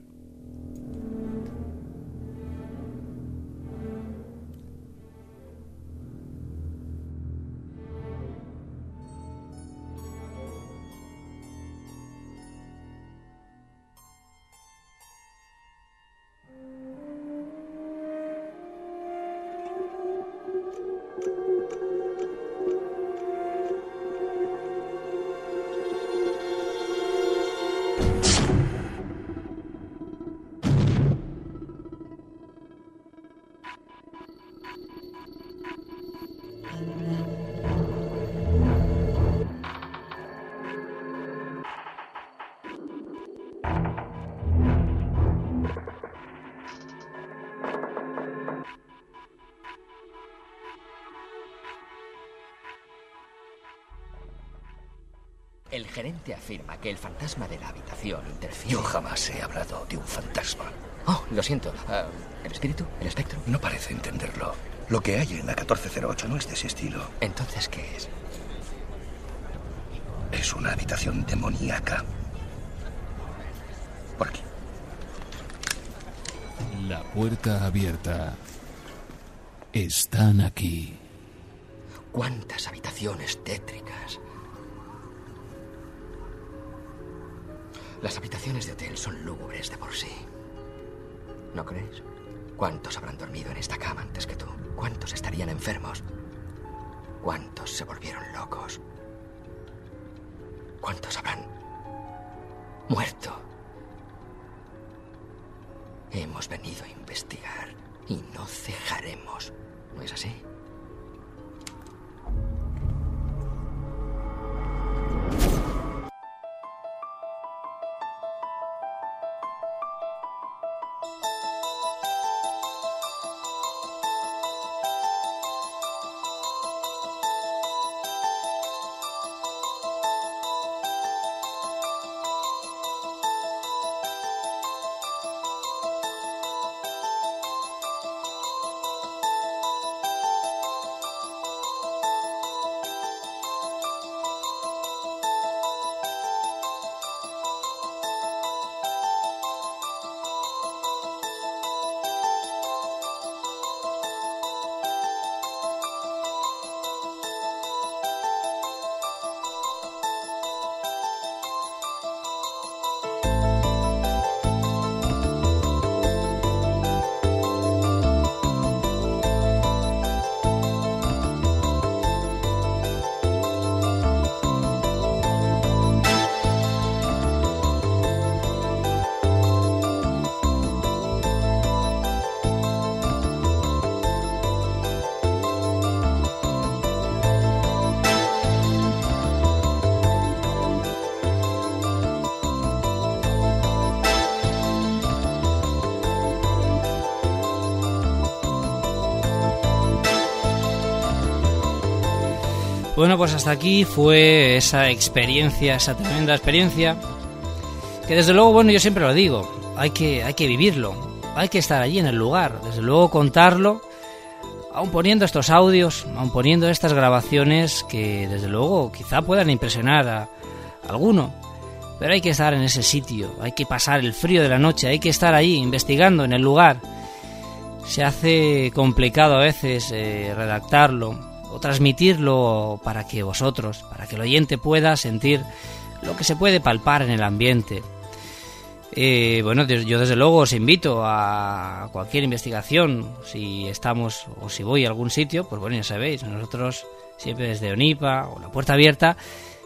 El gerente afirma que el fantasma de la habitación interfiere. Yo jamás he hablado de un fantasma. Oh, lo siento. Uh, ¿El espíritu? ¿El espectro? No parece entenderlo. Lo que hay en la catorce cero ocho no es de ese estilo. ¿Entonces qué es? Es una habitación demoníaca. Por aquí. La puerta abierta. Están aquí. ¿Cuántas habitaciones tétricas? Las habitaciones de hotel son lúgubres de por sí. ¿No crees? ¿Cuántos habrán dormido en esta cama antes que tú? ¿Cuántos estarían enfermos? ¿Cuántos se volvieron locos? ¿Cuántos habrán muerto? Hemos venido a investigar y no cejaremos. ¿No es así? Bueno, pues hasta aquí fue esa experiencia, esa tremenda experiencia, que desde luego, bueno, yo siempre lo digo, hay que, hay que vivirlo, hay que estar allí en el lugar, desde luego contarlo, aun poniendo estos audios, aun poniendo estas grabaciones que desde luego quizá puedan impresionar a alguno, pero hay que estar en ese sitio, hay que pasar el frío de la noche, hay que estar allí investigando en el lugar. Se hace complicado a veces eh, redactarlo o transmitirlo para que vosotros, para que el oyente pueda sentir lo que se puede palpar en el ambiente. Eh, bueno, yo desde luego os invito a cualquier investigación, si estamos o si voy a algún sitio, pues bueno, ya sabéis, nosotros siempre desde Onipa o La Puerta Abierta,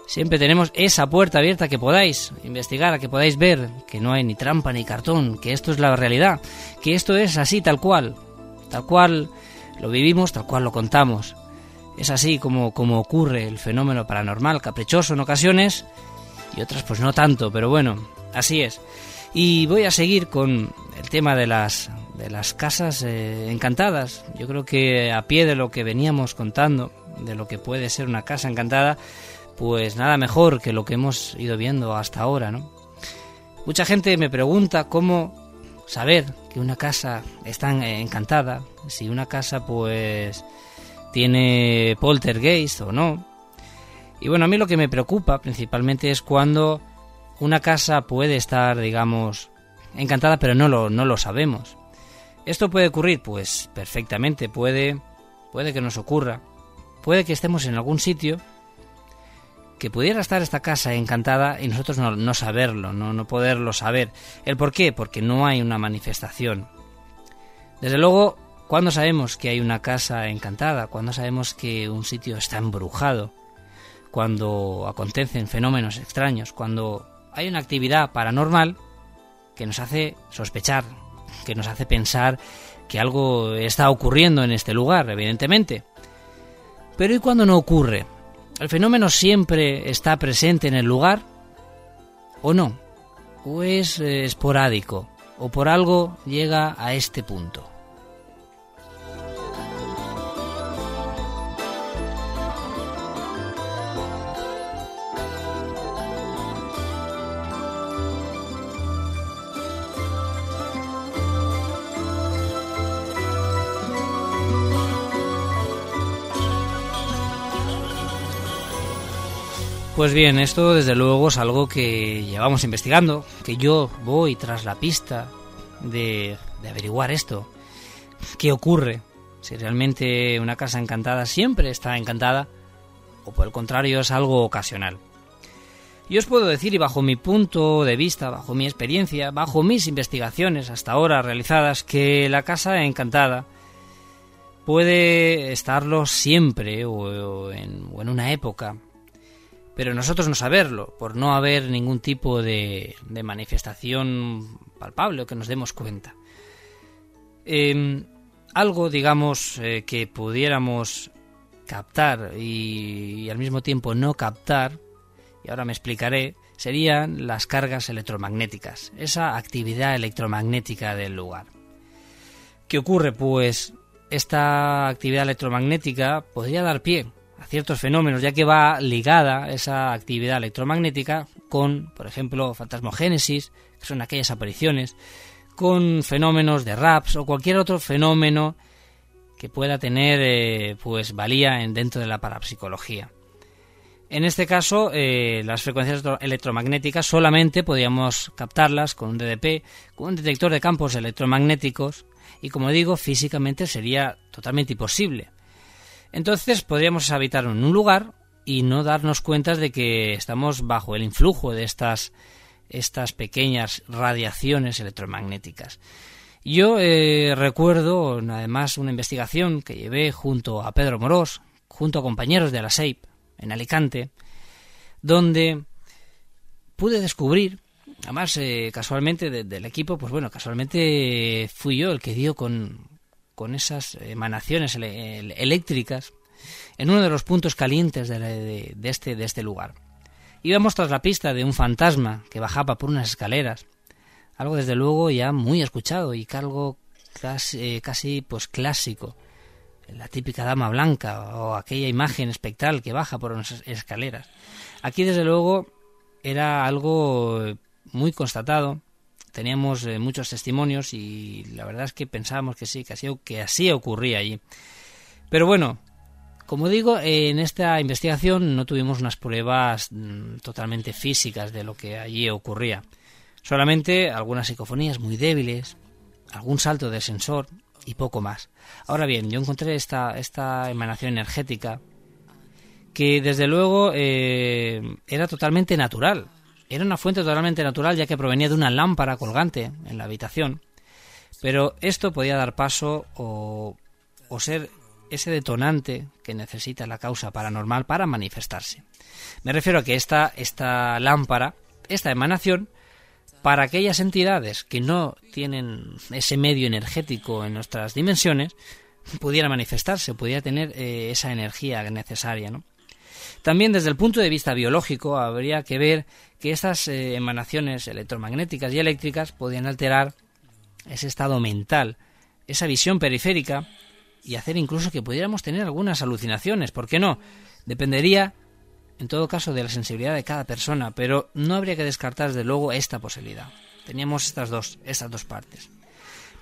siempre tenemos esa puerta abierta que podáis investigar, a que podáis ver que no hay ni trampa ni cartón, que esto es la realidad, que esto es así tal cual, tal cual lo vivimos, tal cual lo contamos. Es así como, como ocurre el fenómeno paranormal, caprichoso en ocasiones y otras pues no tanto, pero bueno, así es. Y voy a seguir con el tema de las, de las casas eh, encantadas. Yo creo que a pie de lo que veníamos contando, de lo que puede ser una casa encantada, pues nada mejor que lo que hemos ido viendo hasta ahora, ¿no? Mucha gente me pregunta cómo saber que una casa está encantada, si una casa pues tiene poltergeist o no. Y bueno, a mí lo que me preocupa principalmente es cuando una casa puede estar, digamos, encantada, pero no lo, no lo sabemos. ¿Esto puede ocurrir? Pues perfectamente, puede, puede que nos ocurra. Puede que estemos en algún sitio que pudiera estar esta casa encantada y nosotros no, no saberlo, no, no poderlo saber. ¿El por qué? Porque no hay una manifestación. Desde luego, ¿cuándo sabemos que hay una casa encantada? ¿Cuándo sabemos que un sitio está embrujado? Cuando acontecen fenómenos extraños, cuando hay una actividad paranormal que nos hace sospechar, que nos hace pensar que algo está ocurriendo en este lugar, evidentemente. Pero ¿y cuándo no ocurre? ¿El fenómeno siempre está presente en el lugar o no? ¿O es esporádico? ¿O por algo llega a este punto? Pues bien, esto desde luego es algo que llevamos investigando, que yo voy tras la pista de, de averiguar esto. ¿Qué ocurre? Si realmente una casa encantada siempre está encantada, o por el contrario es algo ocasional. Yo os puedo decir, y bajo mi punto de vista, bajo mi experiencia, bajo mis investigaciones hasta ahora realizadas, que la Casa Encantada puede estarlo siempre o, o, en, o en una época, pero nosotros no saberlo, por no haber ningún tipo de, de manifestación palpable o que nos demos cuenta. Eh, algo, digamos, eh, que pudiéramos captar y, y al mismo tiempo no captar, y ahora me explicaré, serían las cargas electromagnéticas, esa actividad electromagnética del lugar. ¿Qué ocurre? Pues esta actividad electromagnética podría dar pie a ciertos fenómenos, ya que va ligada esa actividad electromagnética con, por ejemplo, fantasmogénesis, que son aquellas apariciones, con fenómenos de raps o cualquier otro fenómeno que pueda tener eh, pues valía en, dentro de la parapsicología. En este caso, eh, las frecuencias electromagnéticas solamente podíamos captarlas con un D D P, con un detector de campos electromagnéticos, y como digo, físicamente sería totalmente imposible. Entonces podríamos habitar en un lugar y no darnos cuenta de que estamos bajo el influjo de estas, estas pequeñas radiaciones electromagnéticas. Yo eh, recuerdo además una investigación que llevé junto a Pedro Amorós, junto a compañeros de la S E I P en Alicante, donde pude descubrir, además eh, casualmente de, del equipo, pues bueno, casualmente fui yo el que dio con... con esas emanaciones eléctricas en uno de los puntos calientes de, la, de, de, este, de este lugar. Íbamos tras la pista de un fantasma que bajaba por unas escaleras, algo desde luego ya muy escuchado y algo casi, casi pues clásico, la típica dama blanca o aquella imagen espectral que baja por unas escaleras. Aquí desde luego era algo muy constatado. Teníamos eh, muchos testimonios y la verdad es que pensábamos que sí, que así, que así ocurría allí. Pero bueno, como digo, eh, en esta investigación no tuvimos unas pruebas mmm, totalmente físicas de lo que allí ocurría. Solamente algunas psicofonías muy débiles, algún salto de sensor y poco más. Ahora bien, yo encontré esta, esta emanación energética que desde luego eh, era totalmente natural. Era una fuente totalmente natural, ya que provenía de una lámpara colgante en la habitación. Pero esto podía dar paso o, o ser ese detonante que necesita la causa paranormal para manifestarse. Me refiero a que esta, esta lámpara, esta emanación, para aquellas entidades que no tienen ese medio energético en nuestras dimensiones, pudiera manifestarse, pudiera tener eh, esa energía necesaria, ¿no? También desde el punto de vista biológico habría que ver que estas eh, emanaciones electromagnéticas y eléctricas podían alterar ese estado mental, esa visión periférica y hacer incluso que pudiéramos tener algunas alucinaciones. ¿Por qué no? Dependería en todo caso de la sensibilidad de cada persona, pero no habría que descartar desde luego esta posibilidad. Teníamos estas dos, estas dos partes.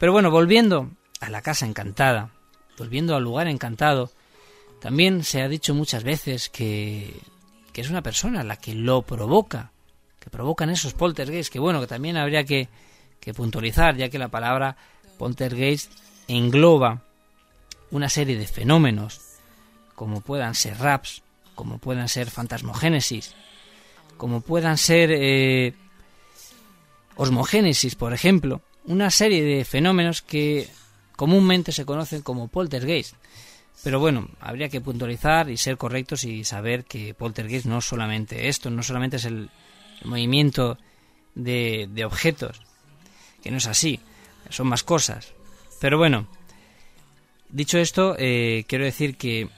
Pero bueno, volviendo a la Casa Encantada, volviendo al lugar encantado, también se ha dicho muchas veces que, que es una persona la que lo provoca, que provocan esos poltergeists, que bueno, que también habría que, que puntualizar, ya que la palabra poltergeist engloba una serie de fenómenos, como puedan ser raps, como puedan ser fantasmogénesis, como puedan ser eh, osmogénesis, por ejemplo, una serie de fenómenos que comúnmente se conocen como poltergeist. Pero bueno, habría que puntualizar y ser correctos y saber que poltergeist no es solamente esto, no solamente es el movimiento de, de objetos, que no es así, son más cosas. Pero bueno, dicho esto, eh, quiero decir que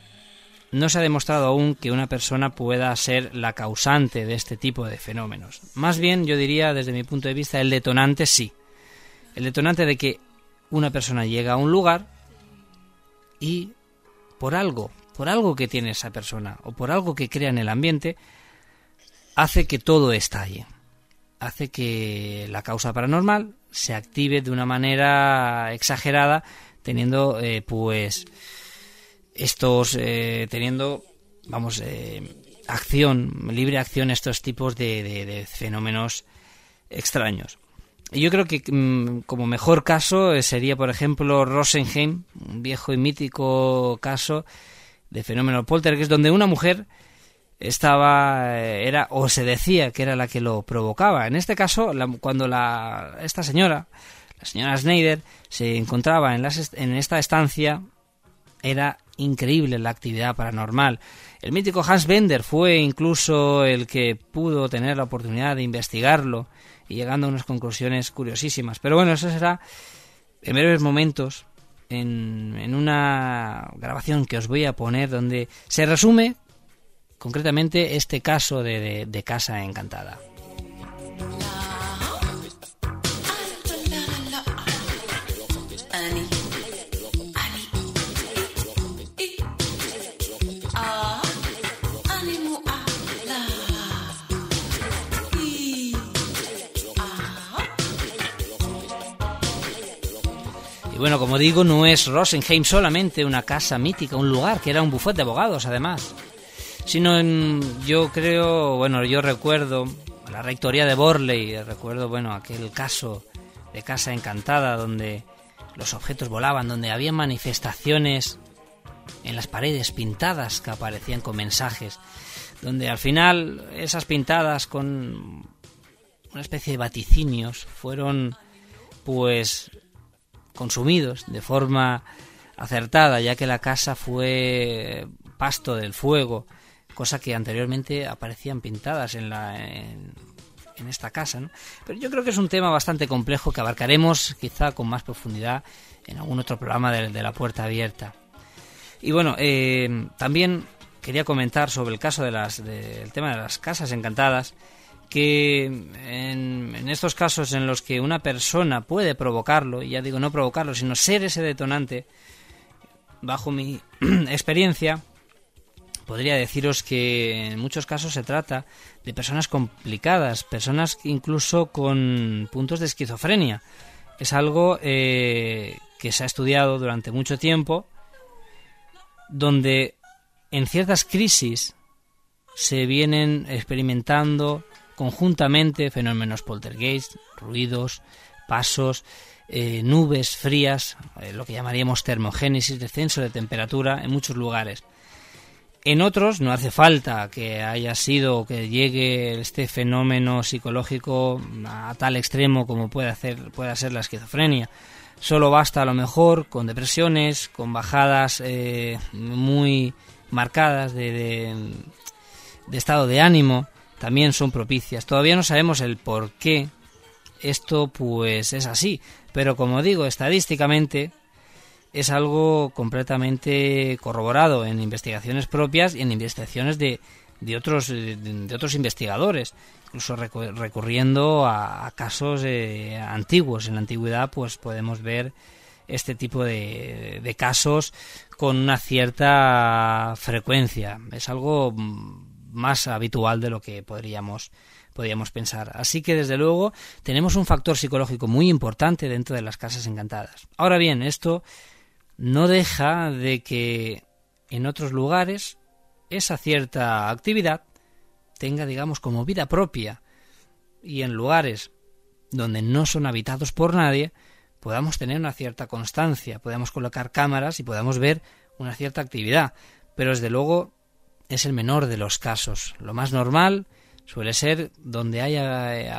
no se ha demostrado aún que una persona pueda ser la causante de este tipo de fenómenos. Más bien, yo diría, desde mi punto de vista, el detonante sí. El detonante de que una persona llega a un lugar y por algo, por algo que tiene esa persona o por algo que crea en el ambiente, hace que todo estalle, hace que la causa paranormal se active de una manera exagerada, teniendo eh, pues estos, eh, teniendo, vamos, eh, acción, libre acción, estos tipos de, de, de fenómenos extraños. Yo creo que como mejor caso sería, por ejemplo, Rosenheim, un viejo y mítico caso de fenómeno poltergeist, donde una mujer estaba era o se decía que era la que lo provocaba. En este caso, la, cuando la esta señora, la señora Schneider, se encontraba en, las, en esta estancia, era increíble la actividad paranormal. El mítico Hans Bender fue incluso el que pudo tener la oportunidad de investigarlo y llegando a unas conclusiones curiosísimas. Pero bueno, eso será en breves momentos, en, en una grabación que os voy a poner donde se resume concretamente este caso de, de, de Casa Encantada. Y bueno, como digo, no es Rosenheim solamente una casa mítica, un lugar que era un bufete de abogados, además, sino en, yo creo, bueno, yo recuerdo la rectoría de Borley, recuerdo, bueno, aquel caso de Casa Encantada donde los objetos volaban, donde había manifestaciones en las paredes pintadas que aparecían con mensajes, donde al final esas pintadas con una especie de vaticinios fueron, pues, consumidos de forma acertada, ya que la casa fue pasto del fuego, cosa que anteriormente aparecían pintadas en la en, en esta casa, ¿no? Pero yo creo que es un tema bastante complejo que abarcaremos quizá con más profundidad en algún otro programa de, de La Puerta Abierta. Y bueno, eh, también quería comentar sobre el caso de las de, el tema de las casas encantadas, que en, en estos casos en los que una persona puede provocarlo, y ya digo no provocarlo, sino ser ese detonante, bajo mi experiencia, podría deciros que en muchos casos se trata de personas complicadas, personas incluso con puntos de esquizofrenia. Es algo eh, que se ha estudiado durante mucho tiempo, donde en ciertas crisis se vienen experimentando conjuntamente fenómenos poltergeist, ruidos, pasos, eh, nubes frías, eh, lo que llamaríamos termogénesis, descenso de temperatura en muchos lugares. En otros no hace falta que haya sido, que llegue este fenómeno psicológico a tal extremo como puede hacer, puede ser la esquizofrenia. Solo basta a lo mejor con depresiones, con bajadas eh, muy marcadas de, de, de estado de ánimo, también son propicias. Todavía no sabemos el por qué esto pues es así, pero como digo, estadísticamente es algo completamente corroborado en investigaciones propias y en investigaciones de, de, otros, de, de otros investigadores, incluso recurriendo a, a casos eh, antiguos. En la antigüedad pues podemos ver este tipo de, de casos con una cierta frecuencia. Es algo más habitual de lo que podríamos, podríamos pensar. Así que desde luego tenemos un factor psicológico muy importante dentro de las casas encantadas. Ahora bien, esto no deja de que en otros lugares esa cierta actividad tenga, digamos, como vida propia, y en lugares donde no son habitados por nadie podamos tener una cierta constancia, podamos colocar cámaras y podamos ver una cierta actividad. Pero desde luego es el menor de los casos. Lo más normal suele ser donde haya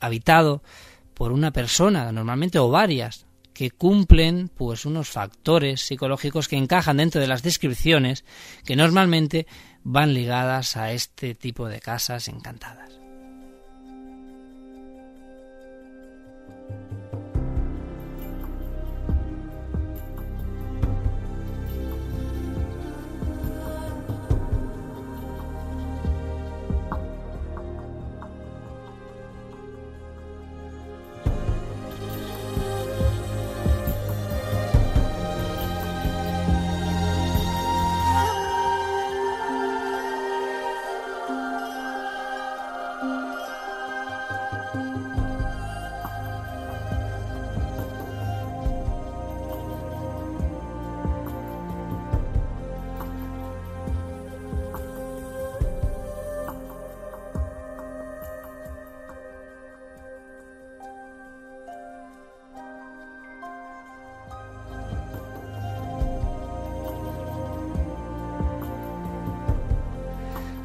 habitado por una persona, normalmente, o varias, que cumplen pues unos factores psicológicos que encajan dentro de las descripciones que normalmente van ligadas a este tipo de casas encantadas.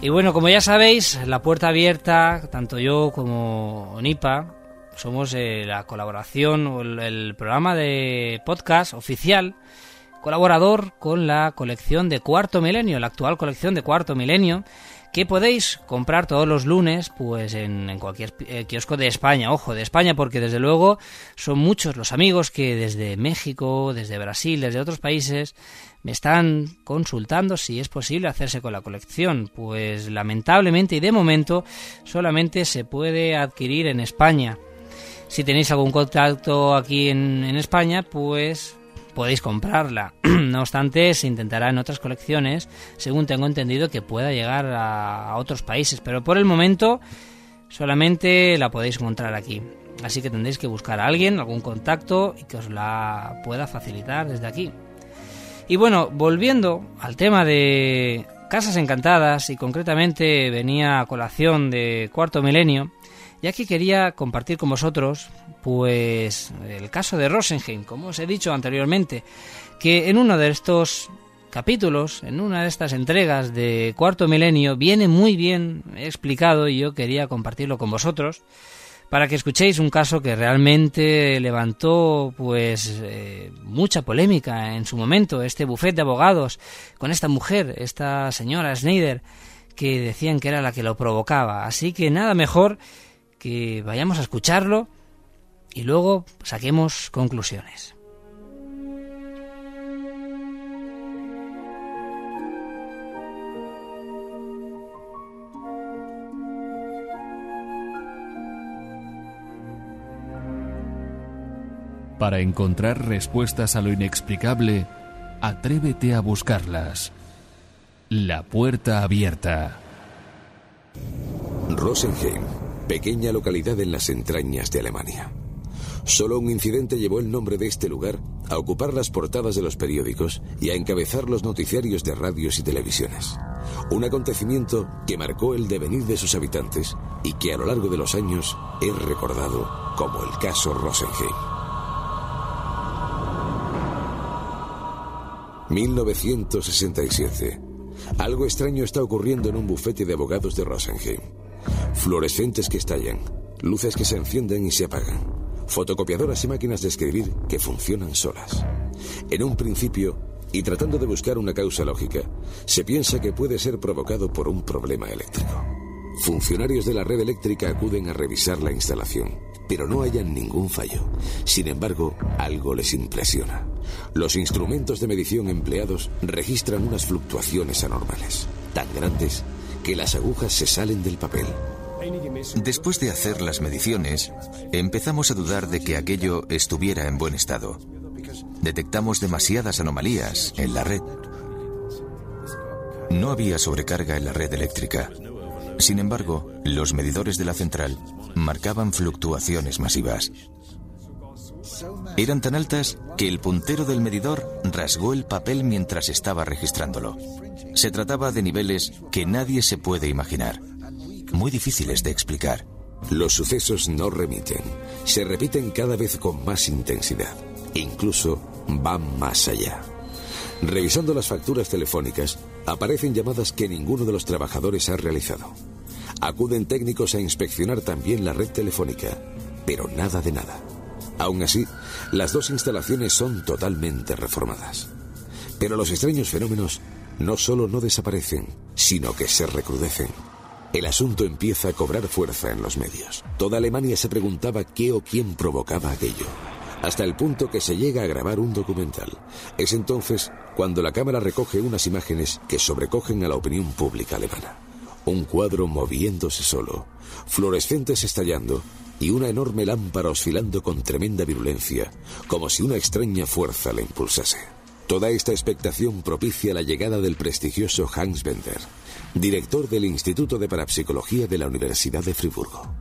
Y bueno, como ya sabéis, La Puerta Abierta, tanto yo como Onipa, somos eh, la colaboración o el, el programa de podcast oficial colaborador con la colección de Cuarto Milenio, la actual colección de Cuarto Milenio, que podéis comprar todos los lunes pues en, en cualquier eh, kiosco de España, ojo, de España, porque desde luego son muchos los amigos que desde México, desde Brasil, desde otros países me están consultando si es posible hacerse con la colección. Pues lamentablemente y de momento solamente se puede adquirir en España. Si tenéis algún contacto aquí en, en España, pues podéis comprarla. No obstante, se intentará en otras colecciones, según tengo entendido, que pueda llegar a otros países, pero por el momento solamente la podéis encontrar aquí. Así que tendréis que buscar a alguien, algún contacto, y que os la pueda facilitar desde aquí. Y bueno, volviendo al tema de Casas Encantadas, y concretamente venía a colación de Cuarto Milenio, y aquí quería compartir con vosotros pues el caso de Rosenheim, como os he dicho anteriormente, que en uno de estos capítulos, en una de estas entregas de Cuarto Milenio, viene muy bien explicado, y yo quería compartirlo con vosotros para que escuchéis un caso que realmente levantó pues eh, mucha polémica en su momento, este bufete de abogados con esta mujer, esta señora Schneider, que decían que era la que lo provocaba. Así que nada mejor que vayamos a escucharlo y luego saquemos conclusiones. Para encontrar respuestas a lo inexplicable, atrévete a buscarlas. La Puerta Abierta. Rosenheim, pequeña localidad en las entrañas de Alemania. Solo un incidente llevó el nombre de este lugar a ocupar las portadas de los periódicos y a encabezar los noticiarios de radios y televisiones. Un acontecimiento que marcó el devenir de sus habitantes y que a lo largo de los años es recordado como el caso Rosenheim. mil novecientos sesenta y siete. Algo extraño está ocurriendo en un bufete de abogados de Rosenheim. Fluorescentes que estallan, luces que se encienden y se apagan, fotocopiadoras y máquinas de escribir que funcionan solas. En un principio, y tratando de buscar una causa lógica, se piensa que puede ser provocado por un problema eléctrico. Funcionarios de la red eléctrica acuden a revisar la instalación, pero no hallan ningún fallo. Sin embargo, algo les impresiona. Los instrumentos de medición empleados registran unas fluctuaciones anormales, tan grandes que las agujas se salen del papel. Después de hacer las mediciones, empezamos a dudar de que aquello estuviera en buen estado. Detectamos demasiadas anomalías en la red. No había sobrecarga en la red eléctrica. Sin embargo, los medidores de la central marcaban fluctuaciones masivas. Eran tan altas que el puntero del medidor rasgó el papel mientras estaba registrándolo. Se trataba de niveles que nadie se puede imaginar, muy difíciles de explicar. Los sucesos no remiten, se repiten cada vez con más intensidad, incluso van más allá. Revisando las facturas telefónicas, aparecen llamadas que ninguno de los trabajadores ha realizado. Acuden técnicos a inspeccionar también la red telefónica, pero nada de nada. Aún así, las dos instalaciones son totalmente reformadas. Pero los extraños fenómenos no solo no desaparecen, sino que se recrudecen. El asunto empieza a cobrar fuerza en los medios. Toda Alemania se preguntaba qué o quién provocaba aquello, hasta el punto que se llega a grabar un documental. Es entonces cuando la cámara recoge unas imágenes que sobrecogen a la opinión pública alemana. Un cuadro moviéndose solo, fluorescentes estallando y una enorme lámpara oscilando con tremenda virulencia, como si una extraña fuerza la impulsase. Toda esta expectación propicia la llegada del prestigioso Hans Bender, director del Instituto de Parapsicología de la Universidad de Friburgo.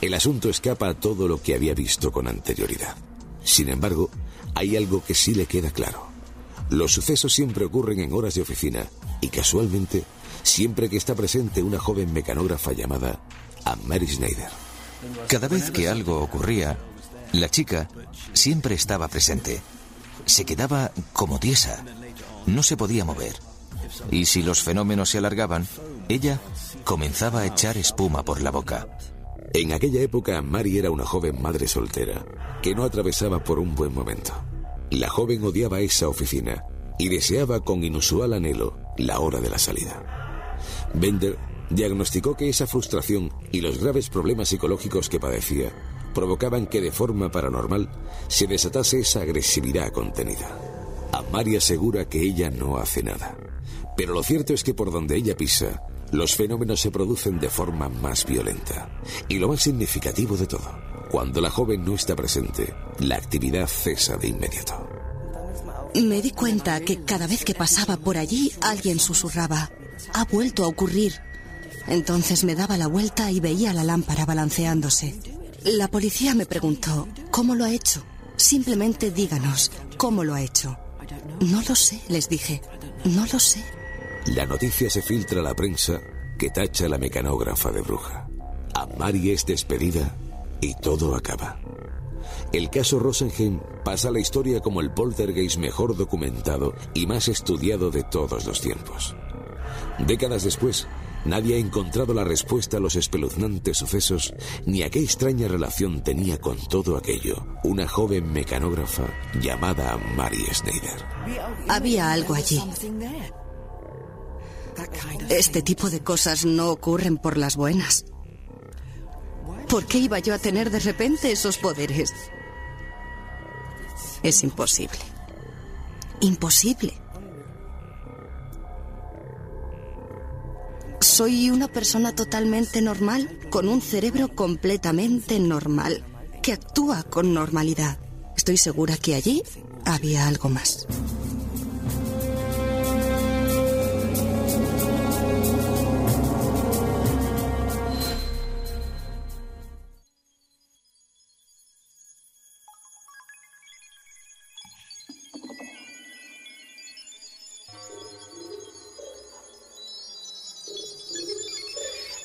El asunto escapa a todo lo que había visto con anterioridad. Sin embargo, hay algo que sí le queda claro. Los sucesos siempre ocurren en horas de oficina y, casualmente, siempre que está presente una joven mecanógrafa llamada Anne-Marie Schneider. Cada vez que algo ocurría, la chica siempre estaba presente. Se quedaba como tiesa, no se podía mover. Y si los fenómenos se alargaban, Ella comenzaba a echar espuma por la boca. En aquella época, Mary era una joven madre soltera que no atravesaba por un buen momento. La joven odiaba esa oficina y deseaba con inusual anhelo la hora de la salida. Bender diagnosticó que esa frustración y los graves problemas psicológicos que padecía provocaban que de forma paranormal se desatase esa agresividad contenida. Amari asegura que ella no hace nada, pero lo cierto es que por donde ella pisa, los fenómenos se producen de forma más violenta. Y lo más significativo de todo, cuando la joven no está presente, la actividad cesa de inmediato. Me di cuenta que cada vez que pasaba por allí, alguien susurraba: ha vuelto a ocurrir. Entonces me daba la vuelta y veía la lámpara balanceándose. La policía me preguntó: ¿cómo lo ha hecho? Simplemente díganos, ¿cómo lo ha hecho? No lo sé, les dije, no lo sé. La noticia se filtra a la prensa, que tacha a la mecanógrafa de bruja. Anne-Marie es despedida y todo acaba. El caso Rosenheim pasa a la historia como el poltergeist mejor documentado y más estudiado de todos los tiempos. Décadas después, nadie ha encontrado la respuesta a los espeluznantes sucesos ni a qué extraña relación tenía con todo aquello una joven mecanógrafa llamada Anne-Marie Schneider. Había algo allí. Este tipo de cosas no ocurren por las buenas. ¿Por qué iba yo a tener de repente esos poderes? Es imposible. Imposible. Soy una persona totalmente normal, con un cerebro completamente normal, que actúa con normalidad. Estoy segura que allí había algo más.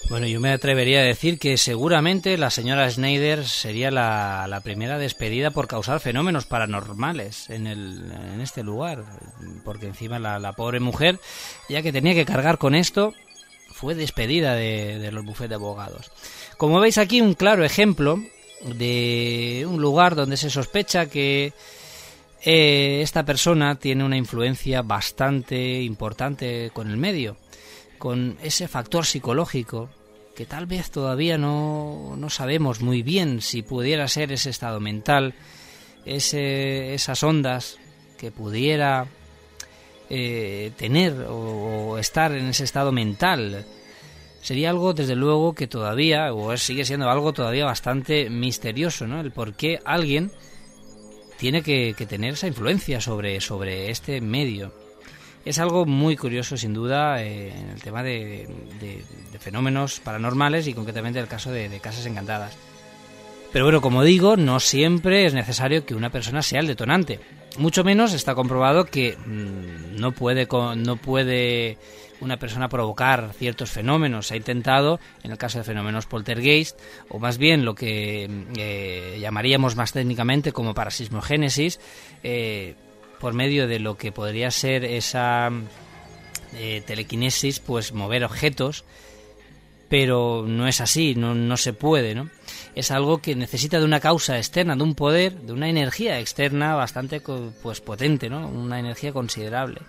Bueno, yo me atrevería a decir que seguramente la señora Schneider sería la, la primera despedida por causar fenómenos paranormales en, el, en este lugar, porque encima la, la pobre mujer, ya que tenía que cargar con esto, fue despedida de, de los bufetes de abogados. Como veis aquí, un claro ejemplo de un lugar donde se sospecha que eh, esta persona tiene una influencia bastante importante con el medio, con ese factor psicológico que tal vez todavía no, no sabemos muy bien si pudiera ser ese estado mental, ese, esas ondas que pudiera eh, tener o, o estar en ese estado mental. Sería algo, desde luego, que todavía, o sigue siendo algo todavía bastante misterioso, ¿no? El por qué alguien tiene que, que tener esa influencia sobre, sobre este medio. Es algo muy curioso, sin duda, eh, en el tema de, de, de fenómenos paranormales y concretamente el caso de, de casas encantadas. Pero bueno, como digo, no siempre es necesario que una persona sea el detonante. Mucho menos está comprobado que mmm, no puede, no puede una persona provocar ciertos fenómenos. Se ha intentado, en el caso de fenómenos poltergeist, o más bien lo que eh, llamaríamos más técnicamente como parasismogénesis, eh, por medio de lo que podría ser esa eh, telequinesis, pues mover objetos, pero no es así, no, no se puede, ¿no? Es algo que necesita de una causa externa, de un poder, de una energía externa bastante pues potente, ¿no? Una energía considerable.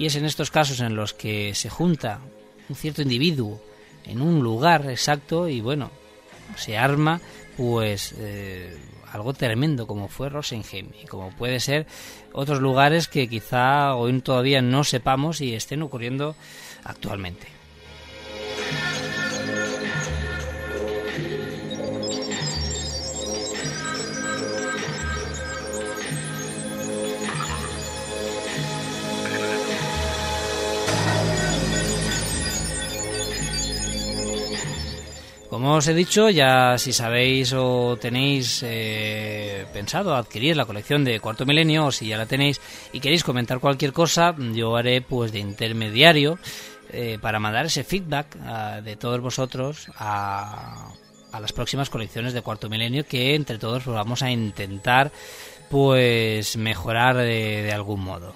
Y es en estos casos en los que se junta un cierto individuo en un lugar exacto y, bueno, se arma, pues... Eh, algo tremendo como fue Rosenheim y como puede ser otros lugares que quizá hoy todavía no sepamos y estén ocurriendo actualmente. Como os he dicho, ya si sabéis o tenéis eh, pensado adquirir la colección de Cuarto Milenio, o si ya la tenéis y queréis comentar cualquier cosa, yo haré pues de intermediario eh, para mandar ese feedback uh, de todos vosotros a, a las próximas colecciones de Cuarto Milenio, que entre todos pues, vamos a intentar pues mejorar de, de algún modo.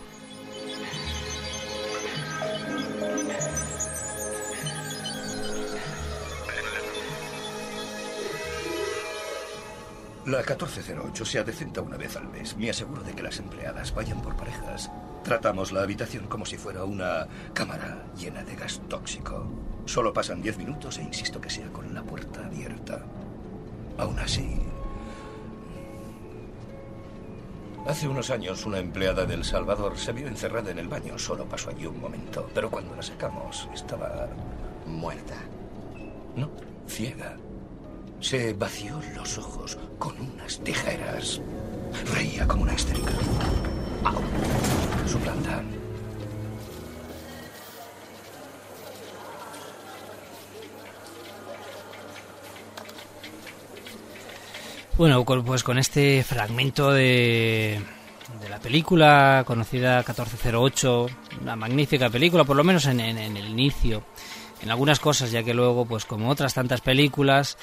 La catorce cero ocho se adecenta una vez al mes. Me aseguro de que las empleadas vayan por parejas. Tratamos la habitación como si fuera una cámara llena de gas tóxico. Solo pasan diez minutos e insisto que sea con la puerta abierta. Aún así... Hace unos años una empleada del Salvador se vio encerrada en el baño. Solo pasó allí un momento, pero cuando la sacamos estaba... muerta. No, ciega. Se vació los ojos con unas tijeras. Reía como una histérica. ¡Au! Su planta. Bueno, pues con este fragmento de, de la película conocida catorce cero ocho, una magnífica película, por lo menos en, en, en el inicio, en algunas cosas, ya que luego, pues como otras tantas películas,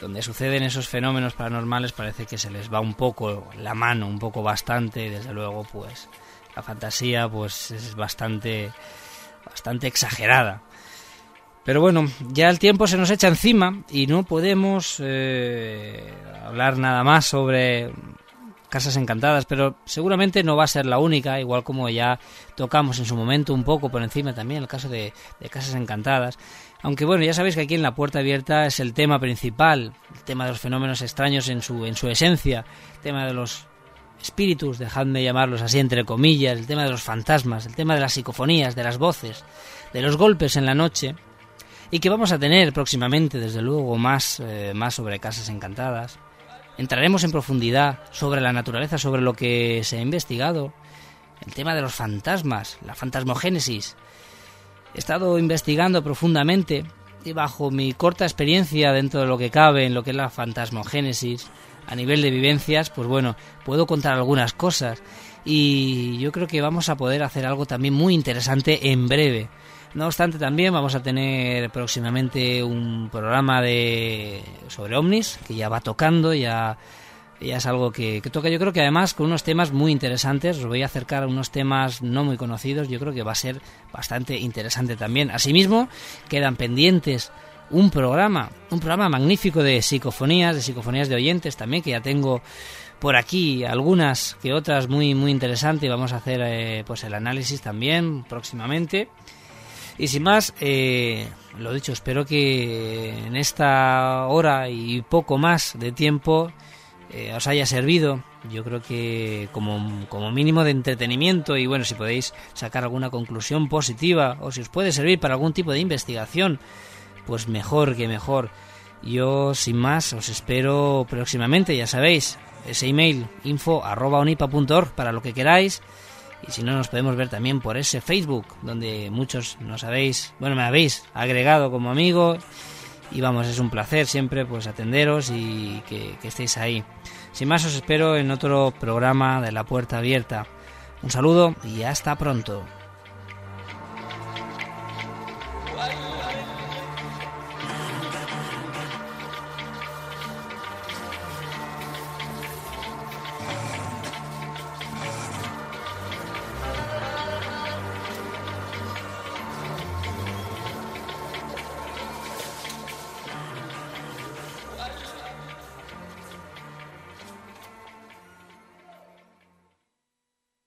donde suceden esos fenómenos paranormales parece que se les va un poco la mano, un poco bastante, y desde luego pues la fantasía pues es bastante, bastante exagerada. Pero bueno, ya el tiempo se nos echa encima y no podemos eh, hablar nada más sobre Casas Encantadas, pero seguramente no va a ser la única, igual como ya tocamos en su momento un poco por encima también el caso de, de Casas Encantadas. Aunque bueno, ya sabéis que aquí en La Puerta Abierta es el tema principal, el tema de los fenómenos extraños en su, en su esencia, el tema de los espíritus, dejadme llamarlos así entre comillas, el tema de los fantasmas, el tema de las psicofonías, de las voces, de los golpes en la noche, y que vamos a tener próximamente, desde luego, más, eh, más sobre Casas Encantadas. Entraremos en profundidad sobre la naturaleza, sobre lo que se ha investigado, el tema de los fantasmas, la fantasmogénesis. He estado investigando profundamente y bajo mi corta experiencia dentro de lo que cabe en lo que es la fantasmogénesis, a nivel de vivencias, pues bueno, puedo contar algunas cosas y yo creo que vamos a poder hacer algo también muy interesante en breve. No obstante, también vamos a tener próximamente un programa de sobre ovnis, que ya va tocando, ya, ya es algo que, que toca. Yo creo que además con unos temas muy interesantes, os voy a acercar a unos temas no muy conocidos, yo creo que va a ser bastante interesante también. Asimismo, quedan pendientes un programa, un programa magnífico de psicofonías, de psicofonías de oyentes también, que ya tengo... por aquí algunas que otras muy muy interesantes. Vamos a hacer eh, pues el análisis también próximamente. Y sin más, eh, lo dicho, espero que en esta hora y poco más de tiempo eh, os haya servido. Yo creo que como, como mínimo de entretenimiento y bueno, si podéis sacar alguna conclusión positiva o si os puede servir para algún tipo de investigación, pues mejor que mejor. Yo sin más os espero próximamente, ya sabéis. Ese email info arroba onipa punto org para lo que queráis. Y si no, nos podemos ver también por ese Facebook, donde muchos nos habéis, bueno, me habéis agregado como amigo. Y vamos, es un placer siempre pues atenderos y que, que estéis ahí. Sin más, os espero en otro programa de La Puerta Abierta. Un saludo y hasta pronto.